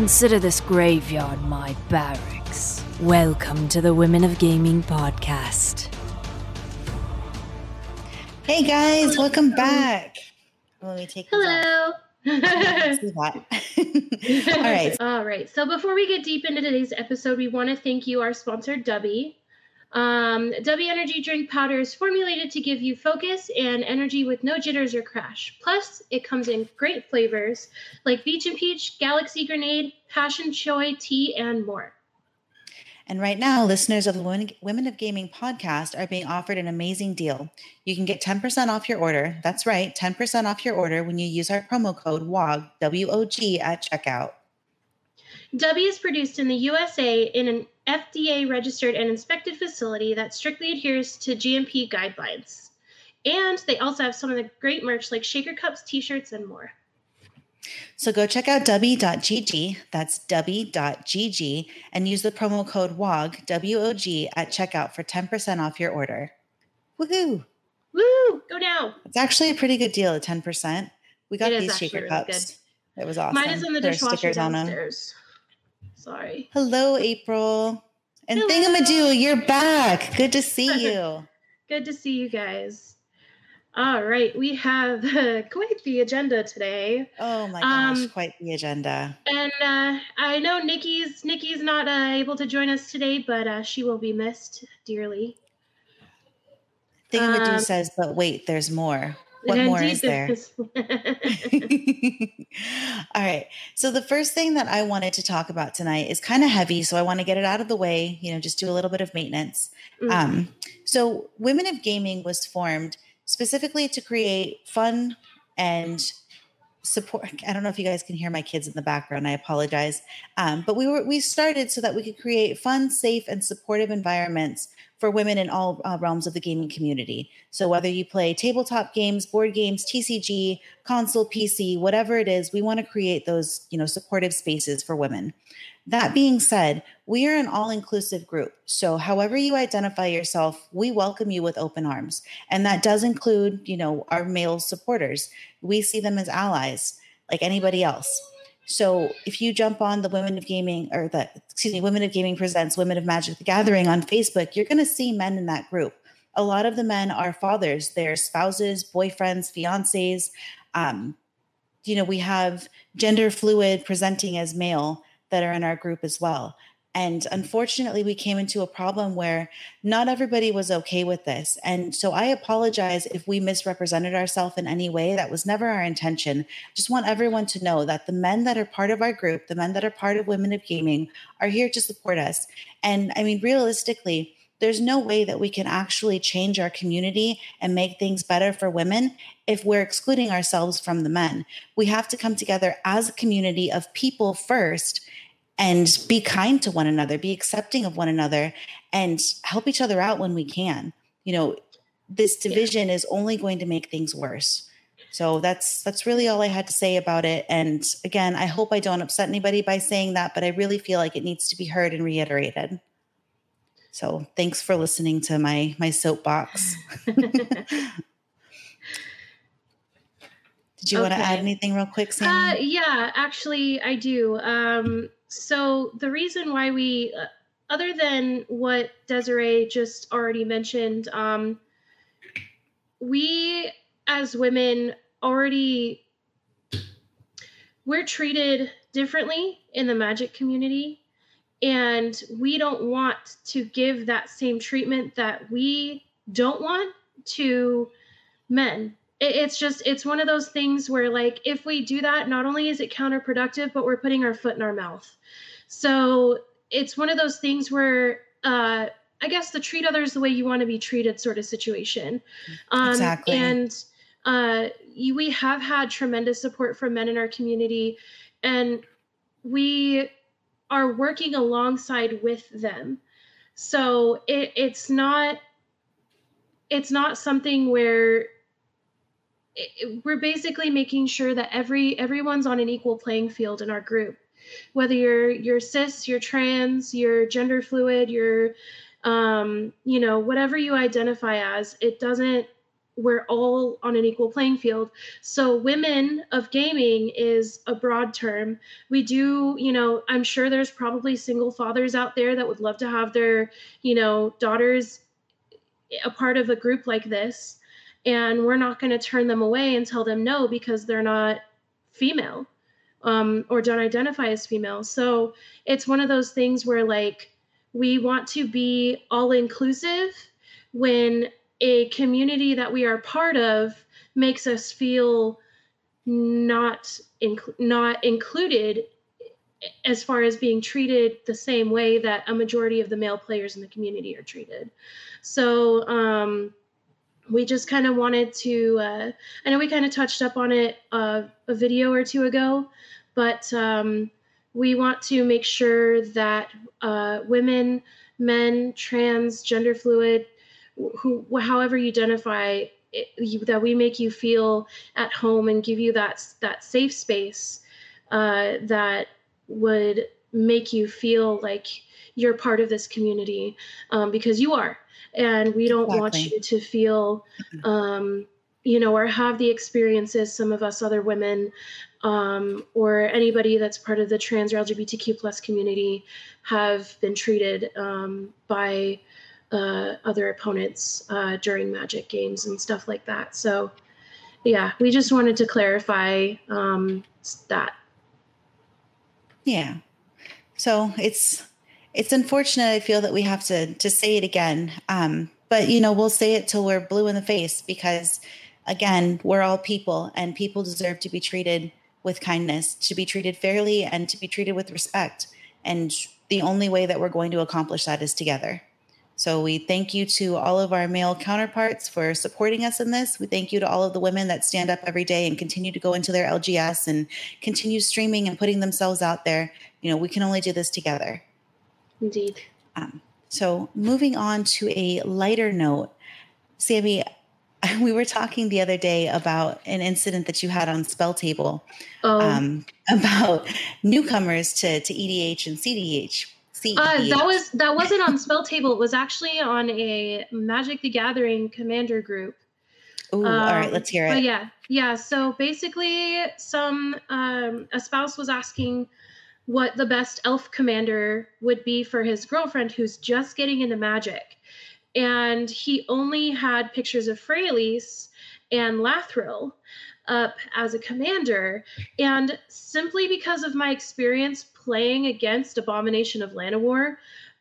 Consider this graveyard my barracks. Welcome to the Women of Gaming podcast. Hey guys, welcome back. Let me take hello. All right. So before we get deep into today's episode, we want to thank you, our sponsor, Dubby. Dubby Energy Drink Powder is formulated to give you focus and energy with no jitters or crash. Plus, it comes in great flavors like Beach and Peach, Galaxy Grenade, Passion Choi, Tea, and more. And right now, listeners of the Women of Gaming podcast are being offered an amazing deal. You can get 10% off your order. That's right, 10% off your order when you use our promo code WOG, W-O-G, at checkout. Dubby is produced in the USA in an FDA-registered and inspected facility that strictly adheres to GMP guidelines. And they also have some of the great merch like shaker cups, t-shirts, and more. So go check out dubby.gg, that's dubby.gg, and use the promo code WOG, W-O-G, at checkout for 10% off your order. Woohoo! Woo! Go now! It's actually a pretty good deal at 10%. We got these shaker cups. Really it was awesome. Mine is in the dishwasher downstairs. Sorry. Hello, April. And Thingamadoo, you're back. Good to see you. Good to see you guys. All right, we have quite the agenda today. Oh my gosh, quite the agenda. And I know Nikki's not able to join us today, but she will be missed dearly. Thingamadoo says, but wait, there's more. What more is there? All right. So the first thing that I wanted to talk about tonight is kind of heavy, so I want to get it out of the way, you know, just do a little bit of maintenance. Mm-hmm. So Women of Gaming was formed specifically to create fun and support. I don't know if you guys can hear my kids in the background. I apologize. But we started so that we could create fun, safe, and supportive environments for women in all realms of the gaming community. So whether you play tabletop games, board games, TCG, console, PC, whatever it is, we want to create those, you know, supportive spaces for women. That being said, we are an all-inclusive group. So however you identify yourself, we welcome you with open arms. And that does include, you know, our male supporters. We see them as allies, like anybody else. So if you jump on the Women of Gaming or Women of Gaming Presents Women of Magic: The Gathering on Facebook, you're going to see men in that group. A lot of the men are fathers, they're spouses, boyfriends, fiancés. You know, we have gender fluid presenting as male that are in our group as well. And unfortunately, we came into a problem where not everybody was okay with this. And so I apologize if we misrepresented ourselves in any way. That was never our intention. Just want everyone to know that the men that are part of our group, the men that are part of Women of Gaming, are here to support us. And I mean, realistically, there's no way that we can actually change our community and make things better for women if we're excluding ourselves from the men. We have to come together as a community of people first and be kind to one another, be accepting of one another, and help each other out when we can. You know, this division is only going to make things worse. So that's really all I had to say about it. And again, I hope I don't upset anybody by saying that, but I really feel like it needs to be heard and reiterated. So thanks for listening to my soapbox. Did you want to add anything real quick, Sammy? Yeah, actually, I do. So the reason why we, other than what Desiree just already mentioned, we as women we're treated differently in the Magic community. And we don't want to give that same treatment that we don't want to men. It's one of those things where, like, if we do that, not only is it counterproductive, but we're putting our foot in our mouth. So it's one of those things where, I guess, the treat others the way you want to be treated sort of situation. Exactly. And we have had tremendous support from men in our community, and we are working alongside with them. So it's not something where we're basically making sure that everyone's on an equal playing field in our group, whether you're cis, you're trans, you're gender fluid, you're, you know, whatever you identify as, we're all on an equal playing field. So women of gaming is a broad term. We do, you know, I'm sure there's probably single fathers out there that would love to have their, you know, daughters a part of a group like this. And we're not going to turn them away and tell them no because they're not female or don't identify as female. So it's one of those things where, like, we want to be all inclusive when a community that we are part of makes us feel not included as far as being treated the same way that a majority of the male players in the community are treated. So we just kind of wanted to, I know we kind of touched up on it a video or two ago, but we want to make sure that women, men, trans, gender fluid, however you identify, that we make you feel at home and give you that safe space that would make you feel like you're part of this community, because you are. And we don't want you to feel, you know, or have the experiences some of us other women or anybody that's part of the trans or LGBTQ+ community have been treated by other opponents during Magic games and stuff like that. So, yeah, we just wanted to clarify that. Yeah. So it's unfortunate, I feel, that we have to say it again. But, you know, we'll say it till we're blue in the face because, again, we're all people and people deserve to be treated with kindness, to be treated fairly, and to be treated with respect. And the only way that we're going to accomplish that is together. So we thank you to all of our male counterparts for supporting us in this. We thank you to all of the women that stand up every day and continue to go into their LGS and continue streaming and putting themselves out there. You know, we can only do this together. Indeed. So moving on to a lighter note, Sammy, we were talking the other day about an incident that you had on Spell Table about newcomers to EDH and CDH. That wasn't on Spell Table. It was actually on a Magic: The Gathering Commander group. Ooh, all right, let's hear it. But yeah. So basically, a spouse was asking what the best elf commander would be for his girlfriend who's just getting into Magic, and he only had pictures of Freyalise and Lathril up as a commander. And simply because of my experience playing against Abomination of Llanowar,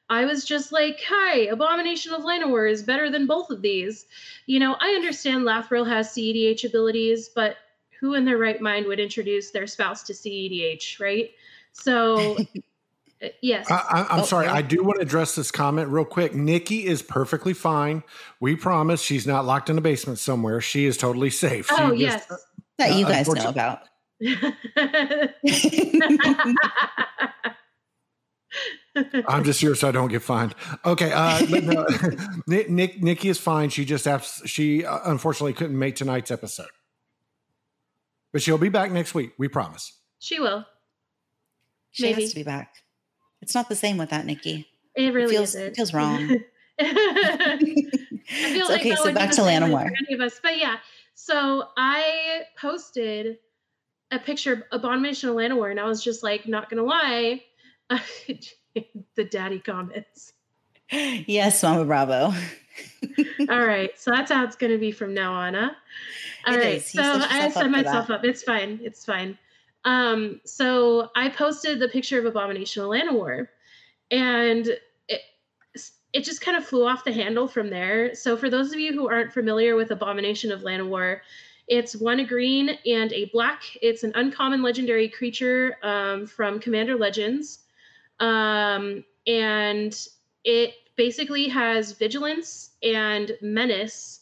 I was just like, hi, Abomination of Llanowar is better than both of these. You know, I understand Lathril has CEDH abilities, but who in their right mind would introduce their spouse to CEDH, right? So, yes. I'm sorry. I do want to address this comment real quick. Nikki is perfectly fine. We promise she's not locked in a basement somewhere. She is totally safe. Oh, yes. That you guys know about. I'm just here so I don't get fined. Okay, no, Nikki is fine. She just unfortunately couldn't make tonight's episode, but she'll be back next week. We promise. She will. She Maybe. Has to be back. It's not the same without Nikki. It really isn't. It feels wrong. I feel like okay. So back to Llanowar. Any of us, but yeah. So I posted a picture of Abomination of Llanowar, and I was just like, not gonna lie, the daddy comments. Yes, Mama Bravo. All right, so that's how it's gonna be from now on, huh? All it right, is. So I set myself up. It's fine. It's fine. So I posted the picture of Abomination of Llanowar, and it just kind of flew off the handle from there. So for those of you who aren't familiar with Abomination of Llanowar, it's 1 green and a black. It's an uncommon legendary creature from Commander Legends. And it basically has vigilance and menace.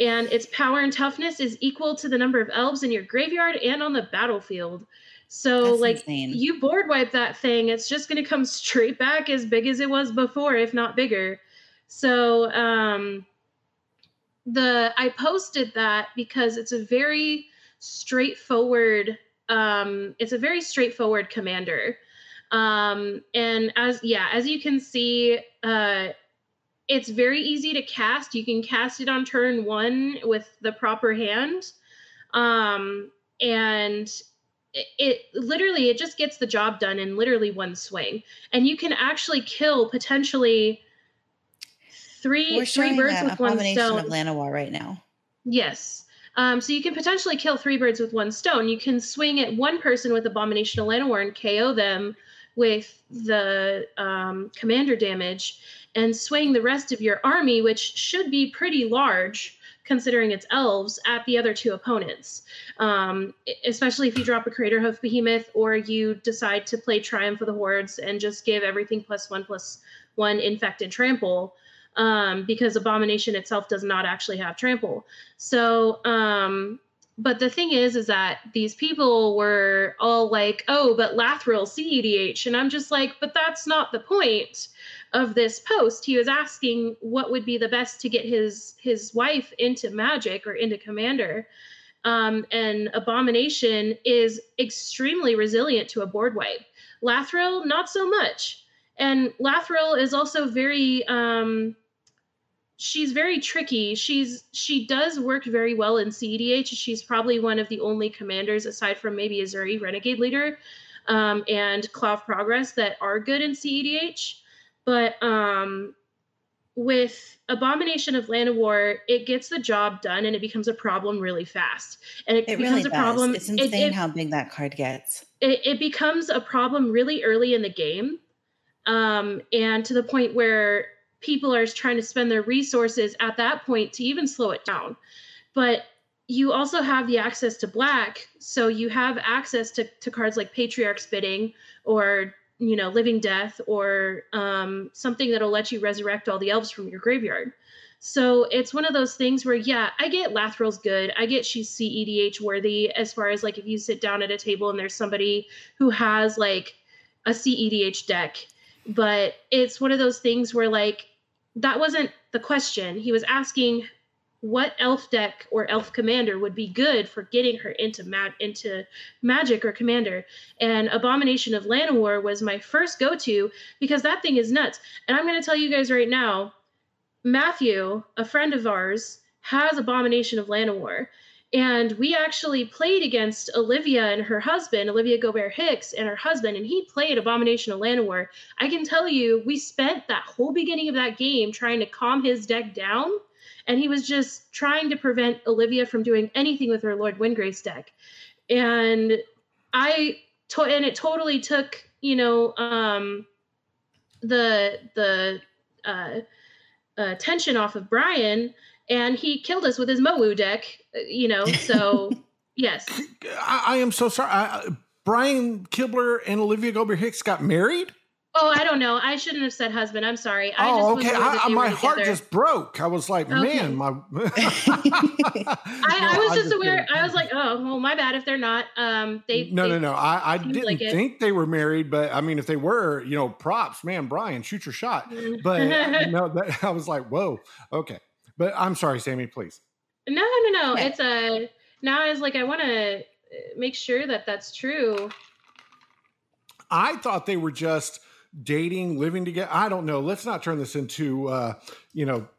And its power and toughness is equal to the number of elves in your graveyard and on the battlefield. So, that's like, insane. You board wipe that thing, it's just going to come straight back as big as it was before, if not bigger. So, I posted that because it's a very straightforward commander, and as you can see, It's very easy to cast. You can cast it on turn one with the proper hand. And it just gets the job done in literally one swing. And you can actually kill potentially three birds with one stone. We're showing Abomination of Llanowar right now. Yes. So you can potentially kill three birds with one stone. You can swing at one person with Abomination of Llanowar and KO them with the commander damage, and swing the rest of your army, which should be pretty large considering it's elves, at the other two opponents. Especially if you drop a Craterhoof Behemoth, or you decide to play Triumph of the Hordes and just give everything +1/+1 infected trample, because Abomination itself does not actually have trample. So, but the thing is that these people were all like, oh, but Lathril, CEDH. And I'm just like, but that's not the point of this post. He was asking what would be the best to get his wife into Magic or into Commander. And Abomination is extremely resilient to a board wipe. Lathril, not so much. And Lathril is also very... she's very tricky. She does work very well in CEDH. She's probably one of the only commanders, aside from maybe Azuri, Renegade Leader, and Claw of Progress, that are good in CEDH. But with Abomination of Llanowar, it gets the job done, and it becomes a problem really fast. And it becomes really a problem. It's insane how big that card gets. It becomes a problem really early in the game, and to the point where people are trying to spend their resources at that point to even slow it down. But you also have the access to black. So you have access to cards like Patriarch's Bidding, or, you know, Living Death, or something that'll let you resurrect all the elves from your graveyard. So it's one of those things where, yeah, I get Lathril's good. I get she's CEDH worthy, as far as like, if you sit down at a table and there's somebody who has like a CEDH deck, but it's one of those things where, like, that wasn't the question. He was asking what elf deck or elf commander would be good for getting her into Magic or Commander. And Abomination of Llanowar was my first go-to, because that thing is nuts. And I'm going to tell you guys right now, Matthew, a friend of ours, has Abomination of Llanowar. And we actually played against Olivia and her husband, Olivia Gobert-Hicks and her husband, and he played Abomination of Llanowar. I can tell you, we spent that whole beginning of that game trying to calm his deck down, and he was just trying to prevent Olivia from doing anything with her Lord Wingrave's deck. And it totally took, you know, the tension off of Brian. And he killed us with his Mowu deck, you know, so, yes. I am so sorry. Brian Kibler and Olivia Gobert-Hicks got married? Oh, I don't know. I shouldn't have said husband. I'm sorry. Okay. My heart just broke. I was like, okay. Man. I was just aware. I was like, oh, well, my bad if they're not. No. I didn't think they were married, but I mean, if they were, you know, props, man, Brian, shoot your shot. But I was like, whoa, okay. But I'm sorry, Sammy, please. No. Yeah. It's now I was like, I want to make sure that that's true. I thought they were just dating, living together. I don't know. Let's not turn this into,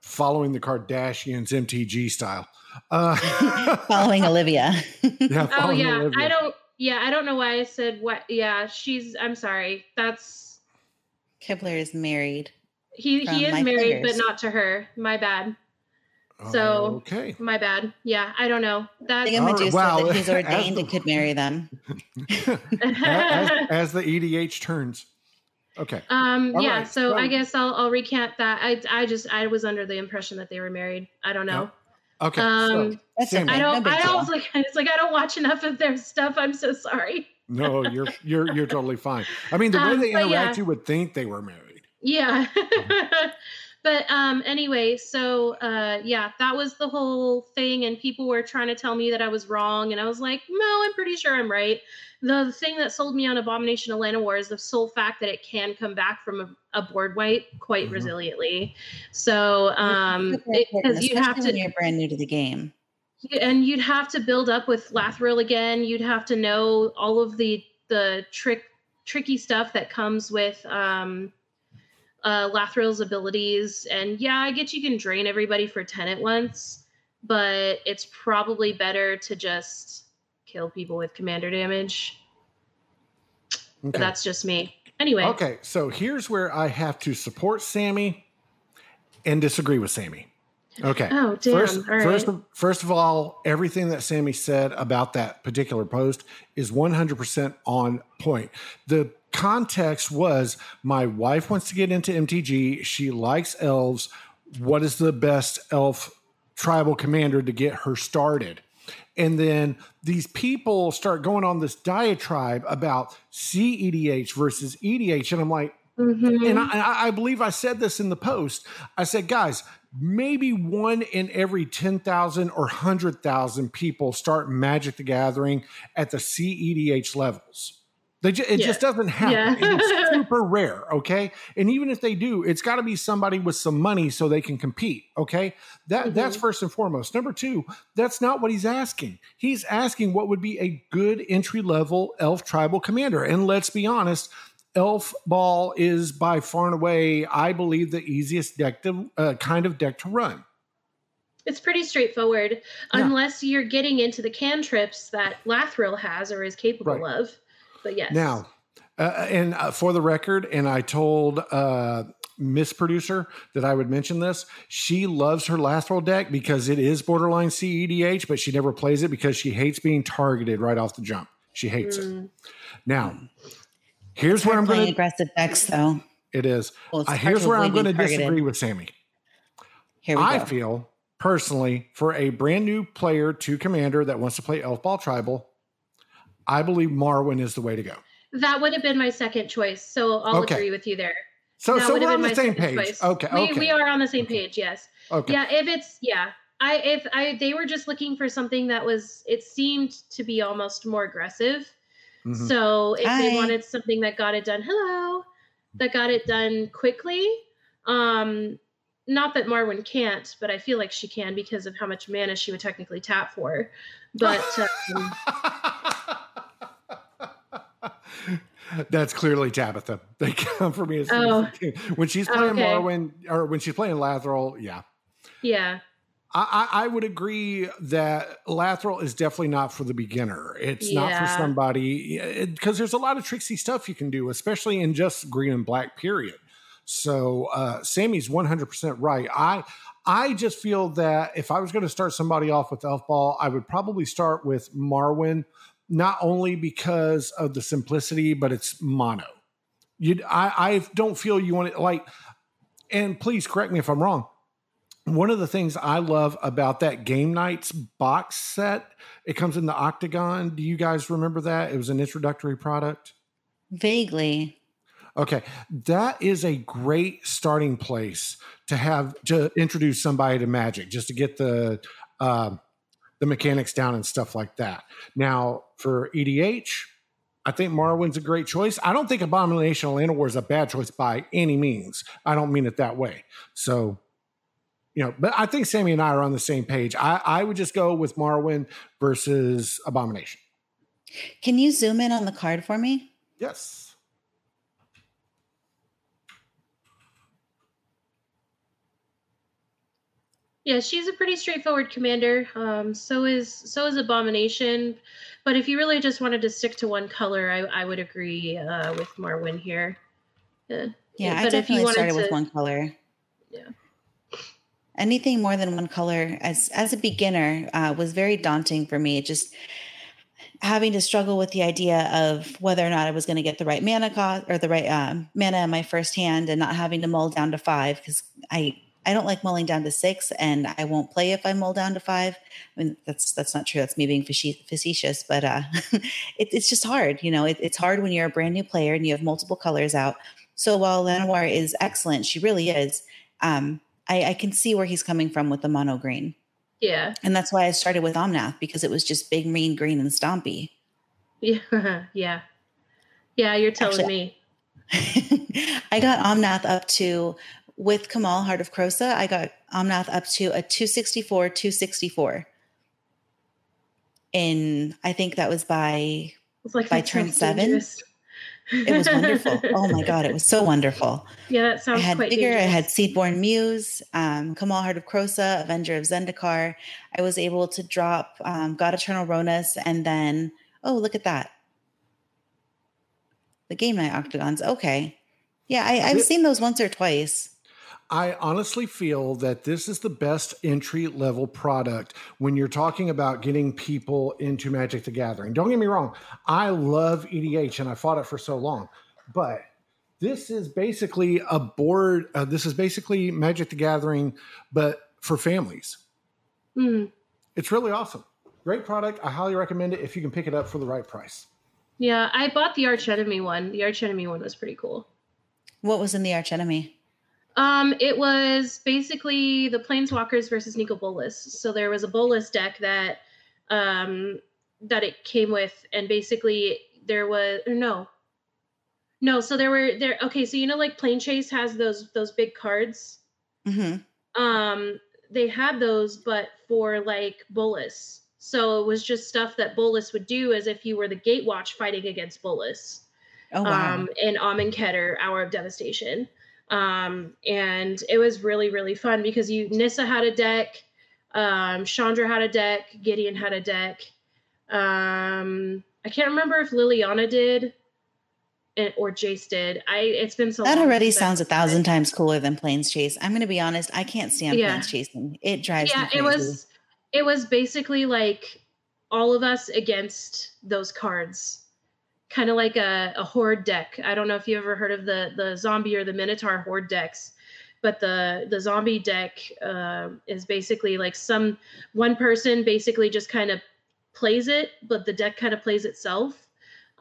following the Kardashians MTG style. Following Olivia. Yeah, following Olivia. I don't know why I said what. Yeah, I'm sorry. That's. Kibler is married. He is married, but not to her. My bad. So okay, my bad. Yeah, I don't know. That that he's ordained and could marry them as the EDH turns. Okay. Right. So well, I guess I'll recant that. I was under the impression that they were married. I don't know. No. Okay. I don't watch enough of their stuff. I'm so sorry. No, you're totally fine. I mean, the way they interact, you would think they were married. Yeah. But anyway, so that was the whole thing, and people were trying to tell me that I was wrong, and I was like, no, I'm pretty sure I'm right. The thing that sold me on Abomination of Llanowar is the sole fact that it can come back from a board wipe quite resiliently. So because you have to, when you're brand new to the game, and you'd have to build up with Lathril again. You'd have to know all of the tricky stuff that comes with Lathril's abilities, and yeah, I get you can drain everybody for 10 at once, but it's probably better to just kill people with commander damage. Okay. But that's just me. Anyway. Okay, so here's where I have to support Sammy and disagree with Sammy. Okay. Oh, damn. First of all, everything that Sammy said about that particular post is 100% on point. The context was, my wife wants to get into MTG. She likes elves. What is the best elf tribal commander to get her started? And then these people start going on this diatribe about CEDH versus EDH. And I'm like, mm-hmm. And I believe I said this in the post. I said, guys, maybe one in every 10,000 or 100,000 people start Magic the Gathering at the CEDH levels. It just doesn't happen. Yeah. It's super rare, okay? And even if they do, it's got to be somebody with some money so they can compete, okay? That's first and foremost. Number two, that's not what he's asking. He's asking what would be a good entry-level elf tribal commander. And let's be honest, elf ball is by far and away, I believe, the easiest deck to, kind of deck to run. It's pretty straightforward, unless you're getting into the cantrips that Lathril has or is capable of. But yes. Now, for the record, and I told Miss Producer that I would mention this, she loves her Lathril deck because it is borderline CEDH, but she never plays it because she hates being targeted right off the jump. She hates it. Now, here's where I'm going to... aggressive decks, though. It is. Well, here's where I'm going to disagree with Sammy. Here we go. I feel, personally, for a brand new player to Commander that wants to play Elf Ball Tribal, I believe Marwyn is the way to go. That would have been my second choice, so I'll agree with you there. So we're on the same page. We are on the same page, yes. Okay. Yeah, they were just looking for something that was, it seemed to be almost more aggressive. Mm-hmm. So if they wanted something that got it done, that got it done quickly. Not that Marwyn can't, but I feel like she can because of how much mana she would technically tap for. But... That's clearly Tabitha. They come for me as when she's playing Marwyn or when she's playing Lathril. Yeah. I would agree that Lathril is definitely not for the beginner. It's not for somebody because there's a lot of tricksy stuff you can do, especially in just green and black period. So Sammy's 100% right. I just feel that if I was going to start somebody off with Elf Ball, I would probably start with Marwyn. Not only because of the simplicity, but it's mono. I don't feel you want it like, and please correct me if I'm wrong. One of the things I love about that Game Nights box set, it comes in the octagon. Do you guys remember that? It was an introductory product. Vaguely. Okay. That is a great starting place to have to introduce somebody to Magic, just to get the mechanics down and stuff like that. Now, for EDH, I think Marwyn's a great choice. I don't think Abomination of Llanowar is a bad choice by any means. I don't mean it that way. So, but I think Sammy and I are on the same page. I would just go with Marwyn versus Abomination. Can you zoom in on the card for me? Yes. Yeah, she's a pretty straightforward commander. So is Abomination. But if you really just wanted to stick to one color, I would agree with Marwyn here. Yeah, but I definitely started with one color. Yeah. Anything more than one color as a beginner was very daunting for me. Just having to struggle with the idea of whether or not I was going to get the right mana cost or the right mana in my first hand, and not having to mull down to 5 because I don't like mulling down to 6, and I won't play if I mull down to 5. I mean, that's not true. That's me being facetious, but it's just hard. It's hard when you're a brand new player and you have multiple colors out. So while Llanowar is excellent, she really is. I can see where he's coming from with the mono green. Yeah. And that's why I started with Omnath, because it was just big, mean, green, and stompy. Yeah. Yeah. Yeah. You're telling me. I got Omnath up to... With Kamal, Heart of Krosa, I got Omnath up to a 264. I think that was by turn 7. It was wonderful. Oh my God, it was so wonderful. Yeah, that sounds quite dangerous. I had Seedborn Muse, Kamal, Heart of Krosa, Avenger of Zendikar. I was able to drop God Eternal Ronas, and then, oh, look at that. The Game Night Octagons. Okay. Yeah, I've seen those once or twice. I honestly feel that this is the best entry-level product when you're talking about getting people into Magic: The Gathering. Don't get me wrong. I love EDH, and I fought it for so long. But this is basically a board. This is basically Magic: The Gathering, but for families. Mm. It's really awesome. Great product. I highly recommend it if you can pick it up for the right price. Yeah, I bought the Arch Enemy one. The Arch Enemy one was pretty cool. What was in the Arch Enemy? It was basically the Planeswalkers versus Nicol Bolas. So there was a Bolas deck that that it came with, and basically there was Okay, so you know, like Plane Chase has those big cards. Mm-hmm. They had those, but for like Bolas. So it was just stuff that Bolas would do, as if you were the Gatewatch fighting against Bolas. Oh wow! And Amonkhet, Hour of Devastation. And it was really, really fun because Nissa had a deck, Chandra had a deck, Gideon had a deck. I can't remember if Liliana did or Jace did. It's been so long. That already sounds 1,000 times cooler than Plains Chase. I'm going to be honest. I can't stand Plains Chasing. It drives me crazy. It was basically like all of us against those cards. Kind of like a horde deck. I don't know if you ever heard of the zombie or the minotaur horde decks, but the zombie deck is basically like one person basically just kind of plays it, but the deck kind of plays itself.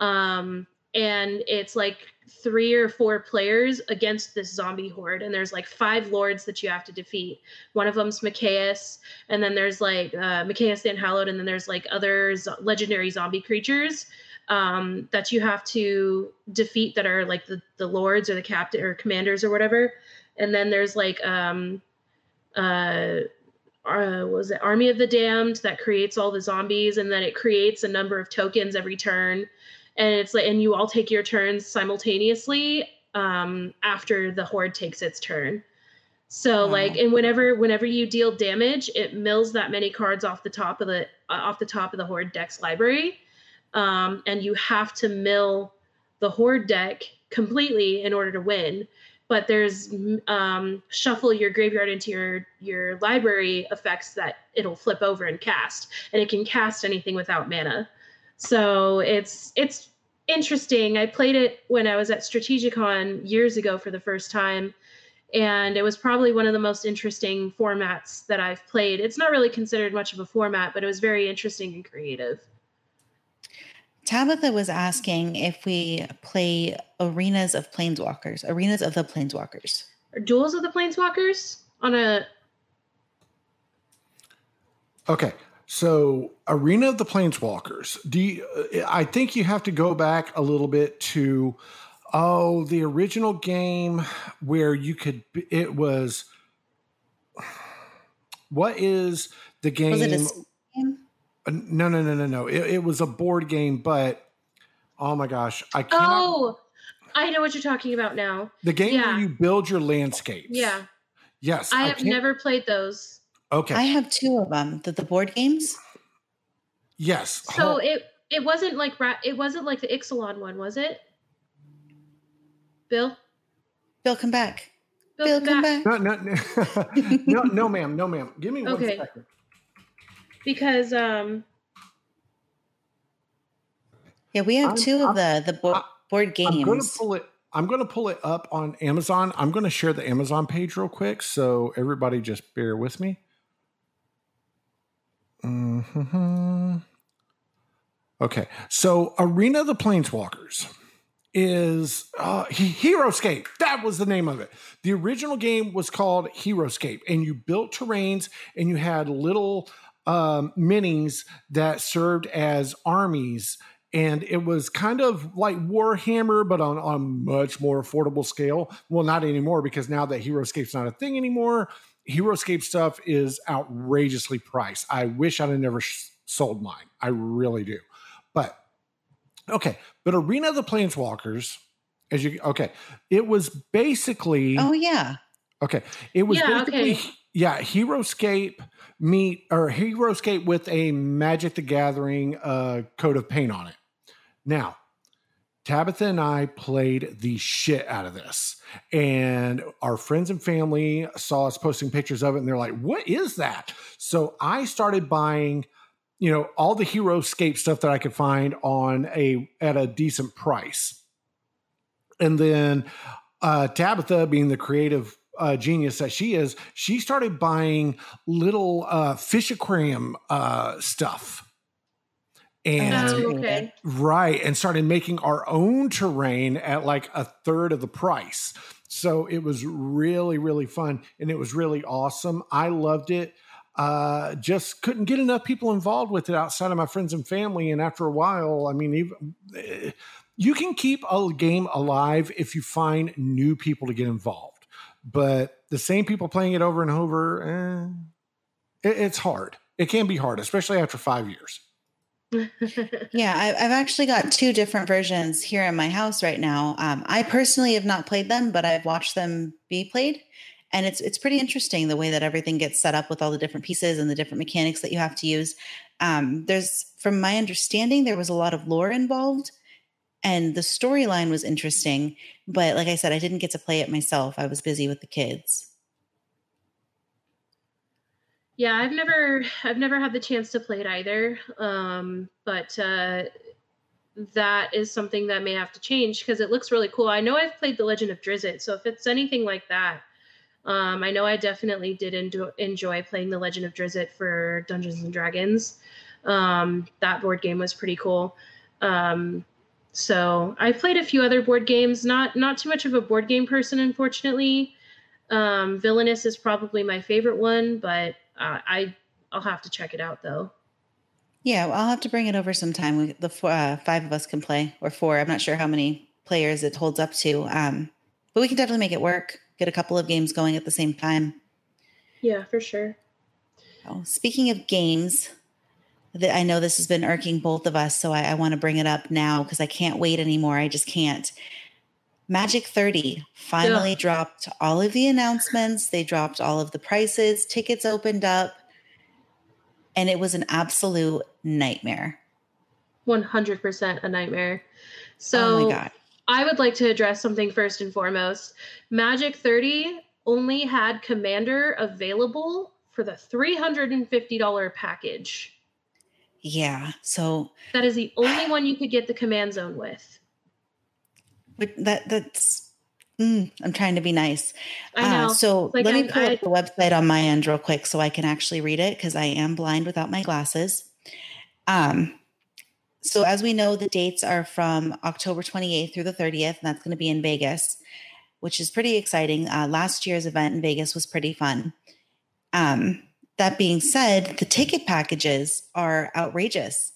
And it's like 3 or 4 players against this zombie horde. And there's like 5 lords that you have to defeat. One of them's Mikaeus. And then there's like Mikaeus the Unhallowed. And then there's like other legendary zombie creatures that you have to defeat that are like the lords or the captain or commanders or whatever. And then there's like what was it, Army of the Damned, that creates all the zombies, and then it creates a number of tokens every turn. And it's like, and you all take your turns simultaneously after the horde takes its turn. So like, and whenever you deal damage, it mills that many cards off the top of the horde deck's library. And you have to mill the horde deck completely in order to win. But there's shuffle your graveyard into your library effects that it'll flip over and cast, and it can cast anything without mana. So it's interesting. I played it when I was at Strategicon years ago for the first time, and it was probably one of the most interesting formats that I've played. It's not really considered much of a format, but it was very interesting and creative. Tabitha was asking if we play Arenas of the Planeswalkers. Or Duels of the Planeswalkers on a... Okay, so Arena of the Planeswalkers. I think you have to go back a little bit to, the original game where you could... It was... What is the game... Was it a game? No. It was a board game, but oh my gosh, I can't. Oh, I know what you're talking about now. The game where you build your landscapes. Yeah. Yes. I have never played those. Okay. I have 2 of them. The board games. Yes. So it wasn't like the Ixalan one, was it? Bill, come back. Bill, come back. No, no, ma'am. Give me 1 second. Because we have 2 of the board games. I'm going to pull it up on Amazon. I'm going to share the Amazon page real quick, so everybody just bear with me. Mm-hmm. Okay, so Arena of the Planeswalkers is Heroescape. That was the name of it. The original game was called Heroescape, and you built terrains, and you had little minis that served as armies, and it was kind of like Warhammer, but on a much more affordable scale. Well, not anymore, because now that Heroescape's not a thing anymore, Heroescape stuff is outrageously priced. I wish I'd have never sold mine. I really do. But Okay, but Arena of the Planeswalkers, as you it was basically Heroescape Heroescape with a Magic: The Gathering coat of paint on it. Now, Tabitha and I played the shit out of this, and our friends and family saw us posting pictures of it, and they're like, "What is that?" So I started buying, you know, all the Heroescape stuff that I could find on at a decent price, and then Tabitha, being the creative genius that she is, she started buying little fish aquarium stuff. And started making our own terrain at like a third of the price. So it was really, really fun. And it was really awesome. I loved it. Just couldn't get enough people involved with it outside of my friends and family. And after a while, I mean, even, you can keep a game alive if you find new people to get involved. But the same people playing it over and over, it's hard. It can be hard, especially after 5 years. Yeah, I've actually got two different versions here in my house right now. I personally have not played them, but I've watched them be played. And it's pretty interesting the way that everything gets set up with all the different pieces and the different mechanics that you have to use. From my understanding, there was a lot of lore involved and the storyline was interesting. But like I said, I didn't get to play it myself. I was busy with the kids. Yeah, I've never had the chance to play it either, but that is something that may have to change because it looks really cool. I know I've played The Legend of Drizzt, so if it's anything like that, I know I definitely did enjoy playing The Legend of Drizzt for Dungeons & Dragons. That board game was pretty cool. So I played a few other board games, not too much of a board game person, unfortunately. Villainous is probably my favorite one, but I'll have to check it out though. Yeah, well, I'll have to bring it over sometime. The five of us can play, or four. I'm not sure how many players it holds up to, but we can definitely make it work. Get a couple of games going at the same time. Yeah, for sure. Oh, speaking of games, that I know this has been irking both of us, so I want to bring it up now because I can't wait anymore. I just can't. Magic 30 finally dropped all of the announcements. They dropped all of the prices. Tickets opened up. And it was an absolute nightmare. 100% a nightmare. So oh my God. I would like to address something first and foremost. Magic 30 only had Commander available for the $350 package. Yeah. So that is the only one you could get the Command Zone with. But that's I'm trying to be nice. I know. So like let me pull up the website on my end real quick so I can actually read it because I am blind without my glasses. So as we know, the dates are from October 28th through the 30th, and that's going to be in Vegas, which is pretty exciting. Last year's event in Vegas was pretty fun. That being said, the ticket packages are outrageous.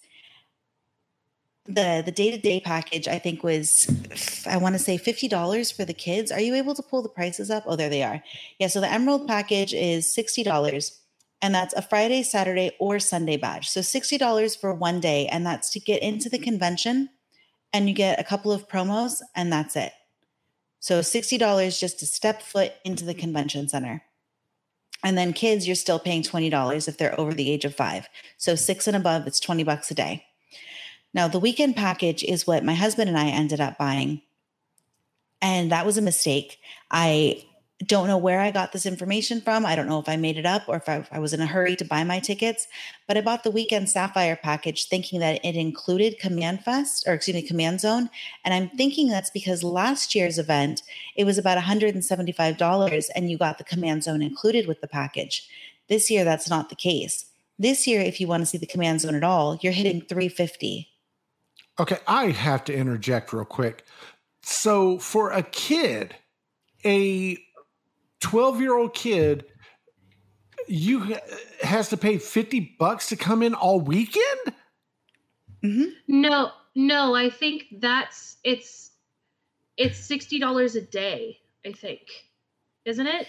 The day-to-day package, I think, was, I want to say $50 for the kids. Are you able to pull the prices up? Oh, there they are. Yeah, so the Emerald package is $60, and that's a Friday, Saturday, or Sunday badge. So $60 for one day, and that's to get into the convention, and you get a couple of promos, and that's it. So $60 just to step foot into the convention center. And then kids, you're still paying $20 if they're over the age of 5. So 6 and above, it's $20 a day. Now, the weekend package is what my husband and I ended up buying, and that was a mistake. I don't know where I got this information from. I don't know if I made it up or if I was in a hurry to buy my tickets, but I bought the weekend Sapphire package thinking that it included Command Zone, and I'm thinking that's because last year's event, it was about $175, and you got the Command Zone included with the package. This year, that's not the case. This year, if you want to see the Command Zone at all, you're hitting $350. Okay, I have to interject real quick. So for a kid, a 12-year-old kid, you has to pay $50 to come in all weekend? Mm-hmm. No, I think it's $60 a day, I think. Isn't it?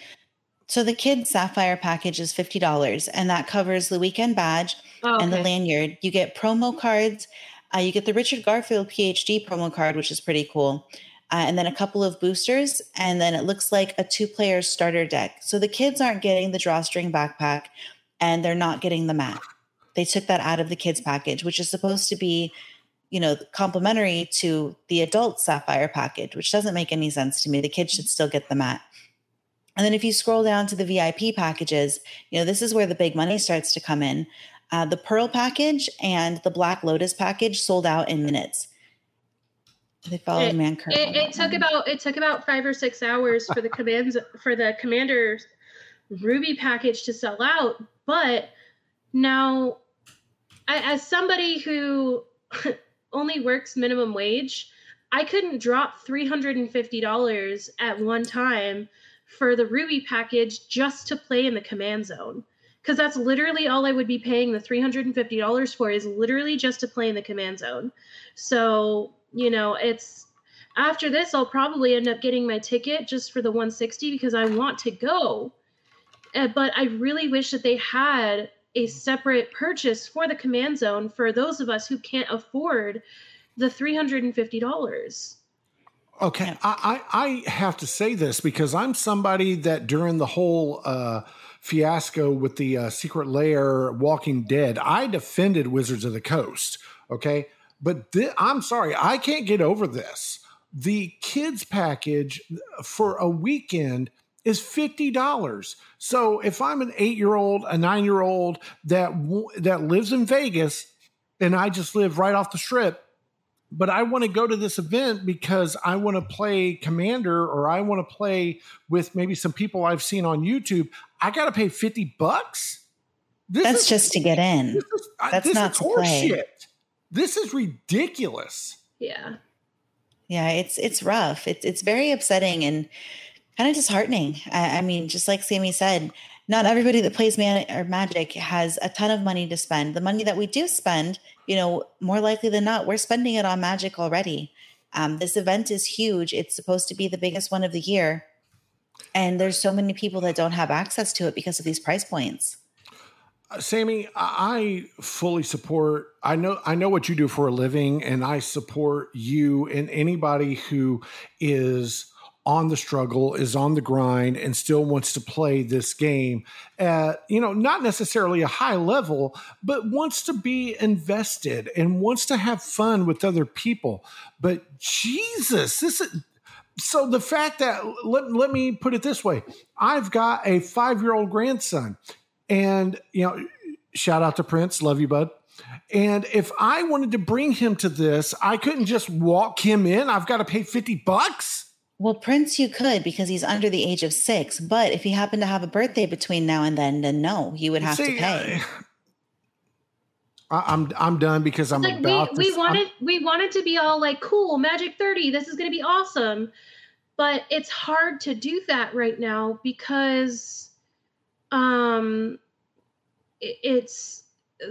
So the kids Sapphire package is $50, and that covers the weekend badge and the lanyard. You get promo cards. You get the Richard Garfield PhD promo card, which is pretty cool. And then a couple of boosters, and then it looks like a two-player starter deck. So the kids aren't getting the drawstring backpack, and they're not getting the mat. They took that out of the kids package, which is supposed to be, you know, complimentary to the adult Sapphire package, which doesn't make any sense to me. The kids should still get the mat. And then if you scroll down to the VIP packages, you know, this is where the big money starts to come in. The Pearl package and the Black Lotus package sold out in minutes. They followed Mankind. It took about 5 or 6 hours for the commander's Ruby package to sell out. But now, as somebody who only works minimum wage, I couldn't drop $350 at one time for the Ruby package just to play in the command zone, because that's literally all I would be paying the $350 for, is literally just to play in the command zone. So, you know, it's after this, I'll probably end up getting my ticket just for the $160 because I want to go. But I really wish that they had a separate purchase for the command zone for those of us who can't afford the $350. Okay. I have to say this because I'm somebody that during the whole fiasco with the Secret Lair Walking Dead, I defended Wizards of the Coast. Okay. But I'm sorry, I can't get over this. The kids package for a weekend is $50. So if I'm an 8-year-old, a 9-year-old that lives in Vegas, and I just live right off the strip, but I want to go to this event because I want to play Commander, or I want to play with maybe some people I've seen on YouTube, I got to pay $50? That's just to get in. That's not to play. This is ridiculous. Yeah. Yeah, it's rough. It's very upsetting and kind of disheartening. I mean, just like Sammy said, not everybody that plays Magic has a ton of money to spend. The money that we do spend, you know, more likely than not, we're spending it on Magic already. This event is huge. It's supposed to be the biggest one of the year. And there's so many people that don't have access to it because of these price points. Sammy, I fully support, I know what you do for a living, and I support you and anybody who is on the struggle, is on the grind, and still wants to play this game at, you know, not necessarily a high level, but wants to be invested and wants to have fun with other people. But Jesus, this is... So the fact that, let me put it this way, I've got a 5-year-old grandson. And, you know, shout out to Prince. Love you, bud. And if I wanted to bring him to this, I couldn't just walk him in. I've got to pay $50. Well, Prince, you could, because he's under the age of 6. But if he happened to have a birthday between now and then no, you would have to pay. I'm done because I'm like, about we wanted to be all like, cool, Magic 30. This is going to be awesome. But it's hard to do that right now because... it's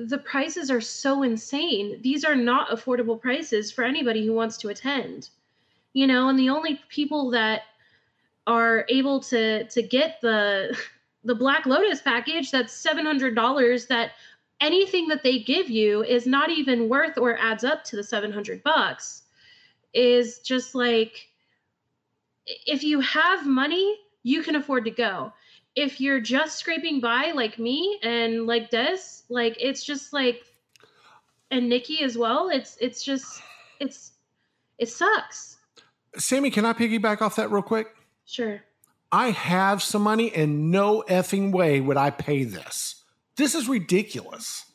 the prices are so insane. These are not affordable prices for anybody who wants to attend, you know, and the only people that are able to get the Black Lotus package, that's $700, that anything that they give you is not even worth or adds up to the $700, is just like, if you have money, you can afford to go. If you're just scraping by like me and like Des, like it's just like, and Nikki as well, it sucks. Sammy, can I piggyback off that real quick? Sure. I have some money and no effing way would I pay this. This is ridiculous.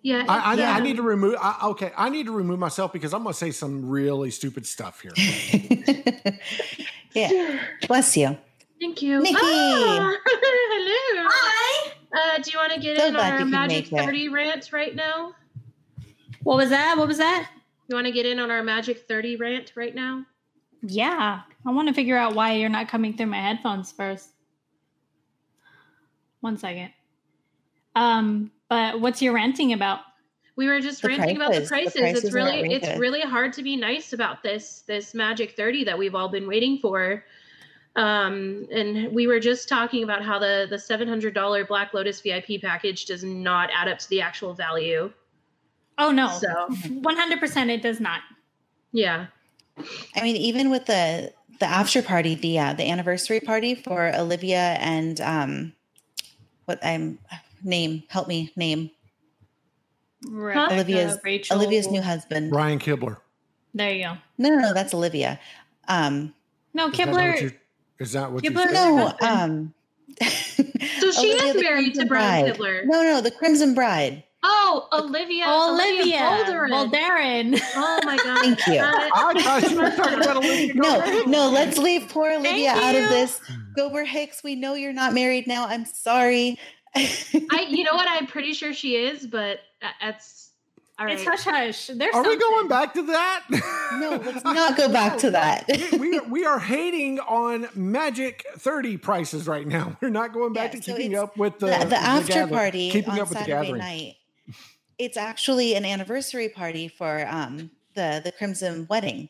Yeah. I need to remove. I need to remove myself because I'm going to say some really stupid stuff here. Yeah. Sure. Bless you. Thank you. Nikki. Ah, hello. Hi. Do you want to get in on our Magic 30 rant right now? What was that? You want to get in on our Magic 30 rant right now? Yeah. I want to figure out why you're not coming through my headphones first. One second. But what's your ranting about? We were just ranting about the prices. It's really hard to be nice about this Magic 30 that we've all been waiting for. And we were just talking about how the $700 Black Lotus VIP package does not add up to the actual value. Oh, no. So 100% it does not. Yeah. I mean, even with the after party, the anniversary party for Olivia and name. Huh? Olivia's new husband, Brian Kibler. There you go. No, that's Olivia. No, Kibler. Is that what you said? No. So she is married to Brian Kibler. No, the Crimson Bride. Oh, Olivia Boldarin. Oh my God! Thank you. I thought you were talking about Olivia. No. Let's leave poor Olivia out of this. Gobert-Hicks, we know you're not married now. I'm sorry. You know what? I'm pretty sure she is, but that's all right. It's hush hush. Are we going back to that? No, let's not go back to that. we are hating on Magic 30 prices right now. We're not going back to keeping up with the after party. Keeping up with the gathering night. It's actually an anniversary party for the Crimson Wedding.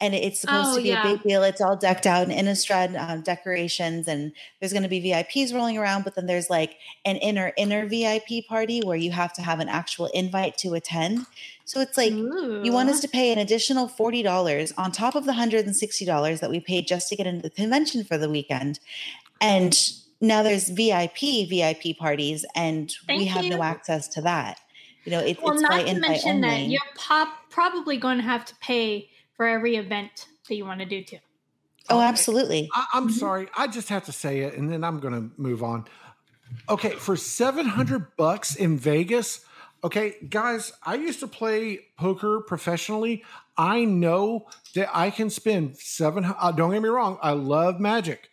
And it's supposed to be a big deal. It's all decked out in Innistrad decorations, and there's going to be VIPs rolling around. But then there's like an inner VIP party where you have to have an actual invite to attend. So it's like, ooh, you want us to pay an additional $40 on top of the $160 that we paid just to get into the convention for the weekend. And now there's VIP parties, and we have no access to that. You know, it's not to mention only. That you're probably going to have to pay for every event that you want to do too. Oh, absolutely. I'm sorry. I just have to say it, and then I'm going to move on. Okay, for $700 in Vegas. Okay, guys, I used to play poker professionally. I know that I can spend don't get me wrong, I love Magic.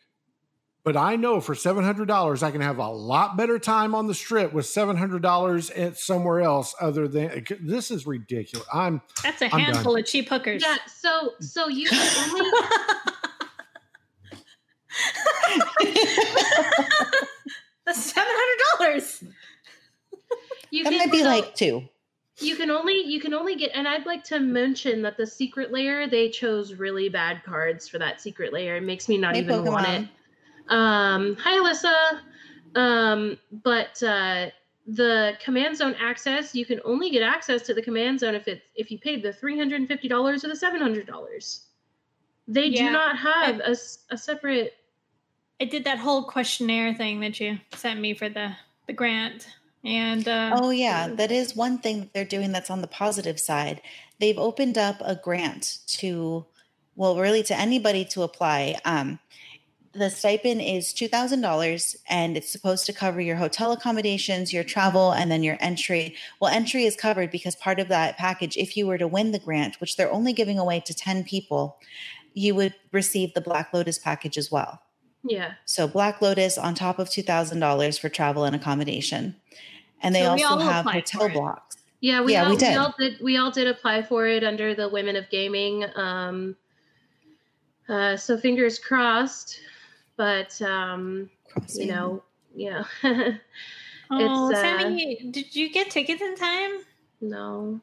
But I know for $700, I can have a lot better time on the strip with $700 at somewhere else other than – this is ridiculous. That's a handful of cheap hookers. Yeah, so you can only – That's $700. That might be like two. You can only get, and I'd like to mention that the secret layer, they chose really bad cards for that secret layer. It makes me not even want it. Hi Alyssa. But the command zone access, you can only get access to the command zone if you paid the $350 or the $700. They do not have a separate. I did that whole questionnaire thing that you sent me for the grant. And that is one thing that they're doing that's on the positive side. They've opened up a grant to anybody to apply. The stipend is $2,000, and it's supposed to cover your hotel accommodations, your travel, and then your entry. Well, entry is covered because part of that package, if you were to win the grant, which they're only giving away to 10 people, you would receive the Black Lotus package as well. Yeah. So Black Lotus on top of $2,000 for travel and accommodation. And they also have hotel blocks. Yeah, we all did apply for it under the Women of Gaming. So fingers crossed. But, you know, yeah. Oh, Sammy, did you get tickets in time? No.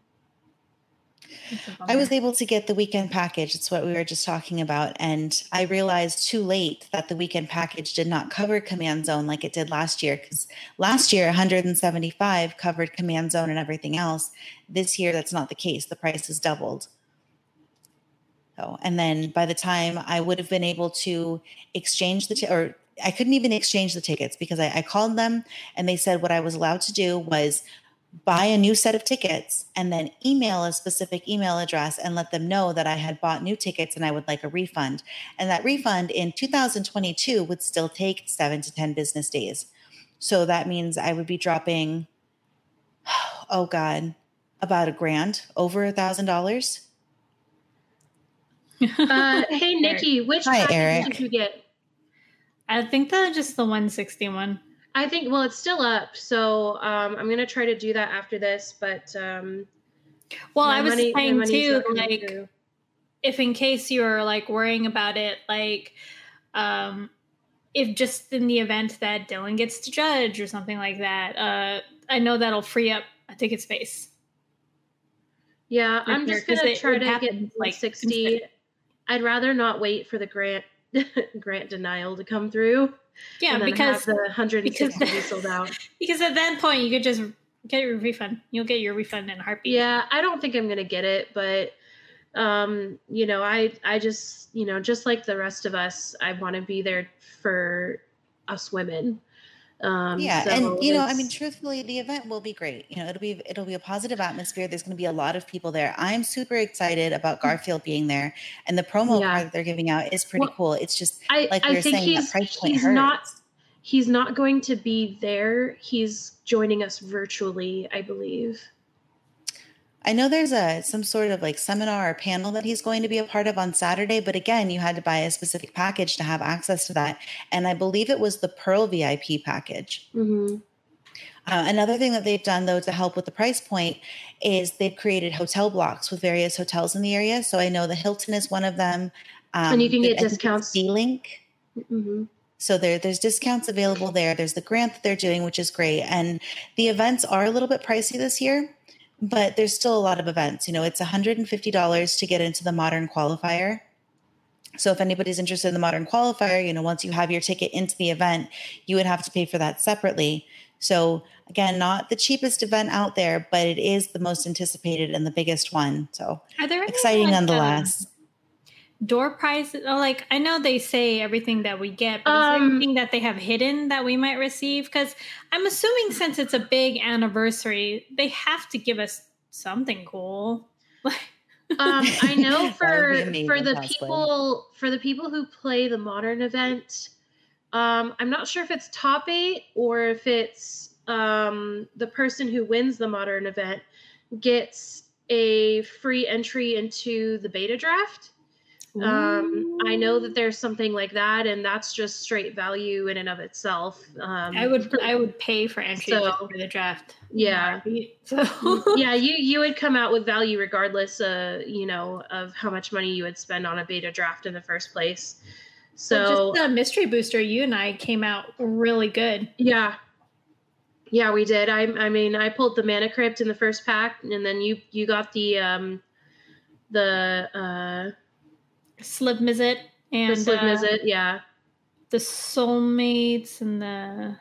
I was able to get the weekend package. It's what we were just talking about. And I realized too late that the weekend package did not cover Command Zone like it did last year. Because last year, $175 covered Command Zone and everything else. This year, that's not the case. The price is doubled. So, and then by the time I would have been able to exchange or I couldn't even exchange the tickets because I called them and they said what I was allowed to do was buy a new set of tickets and then email a specific email address and let them know that I had bought new tickets and I would like a refund. And that refund in 2022 would still take 7 to 10 business days. So that means I would be dropping, about $1,000, over $1,000. Hey Nikki, which package did you get? I think that just the 161. I think it's still up, so I'm gonna try to do that after this. But I was saying too, like if in case you were like worrying about it, like if just in the event that Dylan gets to judge or something like that, I know that'll free up a ticket space. Yeah, I'm just gonna try to get like 60. I'd rather not wait for the grant denial to come through. Yeah, because the 160 sold out. Because at that point you could just Get your refund. You'll get your refund in a heartbeat. Yeah, I don't think I'm going to get it, but you know, I just, you know, just like the rest of us, I want to be there for us women. Yeah, so and you know, I mean, truthfully, the event will be great. You know, it'll be a positive atmosphere. There's going to be a lot of people there. I'm super excited about Garfield being there, and the promo card that they're giving out is pretty cool. It's just like we were saying, the price point hurts. He's not going to be there. He's joining us virtually, I believe. I know there's some sort of like seminar or panel that he's going to be a part of on Saturday, but again, you had to buy a specific package to have access to that. And I believe it was the Pearl VIP package. Mm-hmm. Another thing that they've done, though, to help with the price point is they've created hotel blocks with various hotels in the area. So I know the Hilton is one of them. And you can get discounts. D-Link. Mm-hmm. So there's discounts available there. There's the grant that they're doing, which is great. And the events are a little bit pricey this year, but there's still a lot of events. You know, it's $150 to get into the Modern Qualifier. So if anybody's interested in the Modern Qualifier, you know, once you have your ticket into the event, you would have to pay for that separately. So again, not the cheapest event out there, but it is the most anticipated and the biggest one. So exciting nonetheless. Door prizes, like I know they say everything that we get, but is there anything that they have hidden that we might receive? Because I'm assuming since it's a big anniversary, they have to give us something cool. I know for the people who play the modern event, I'm not sure if it's top 8 or if it's the person who wins the modern event gets a free entry into the beta draft. I know that there's something like that, and that's just straight value in and of itself. I would pay for entry for the draft. Yeah. Yeah. You would come out with value regardless, you know, of how much money you would spend on a beta draft in the first place. So just the mystery booster, you and I came out really good. Yeah. Yeah, we did. I mean, I pulled the Mana Crypt in the first pack, and then you got the Slibmizit and the Slibmizit, the Soulmates and the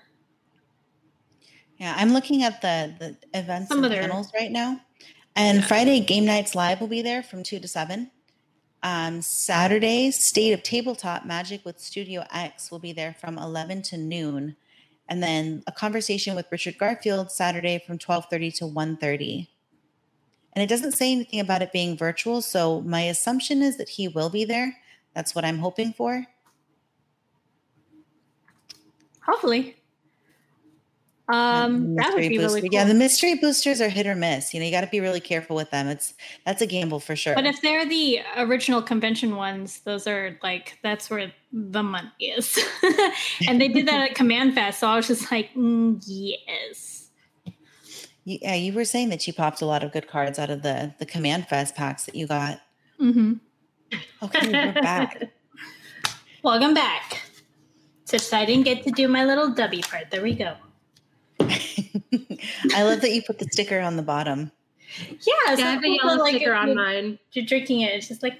I'm looking at the events panels right now, and Friday Game Nights Live will be there from 2 to 7. Saturday State of Tabletop Magic with Studio X will be there from 11 to noon, and then a conversation with Richard Garfield Saturday from 12:30 to 1:30. And it doesn't say anything about it being virtual, so my assumption is that he will be there. That's what I'm hoping for. Hopefully. That would be really cool. Yeah, the mystery boosters are hit or miss. You know, you got to be really careful with them. That's a gamble for sure. But if they're the original convention ones, those are like, that's where the money is. And they did that at Command Fest, so I was just like, yes. Yeah, you were saying that you popped a lot of good cards out of the Command Fest packs that you got. Mm-hmm. Okay, we're back. Welcome back. Since I didn't get to do my little Dubby part. There we go. I love that you put the sticker on the bottom. Yeah, so I have a yellow sticker on mine. You're drinking it. It's just like,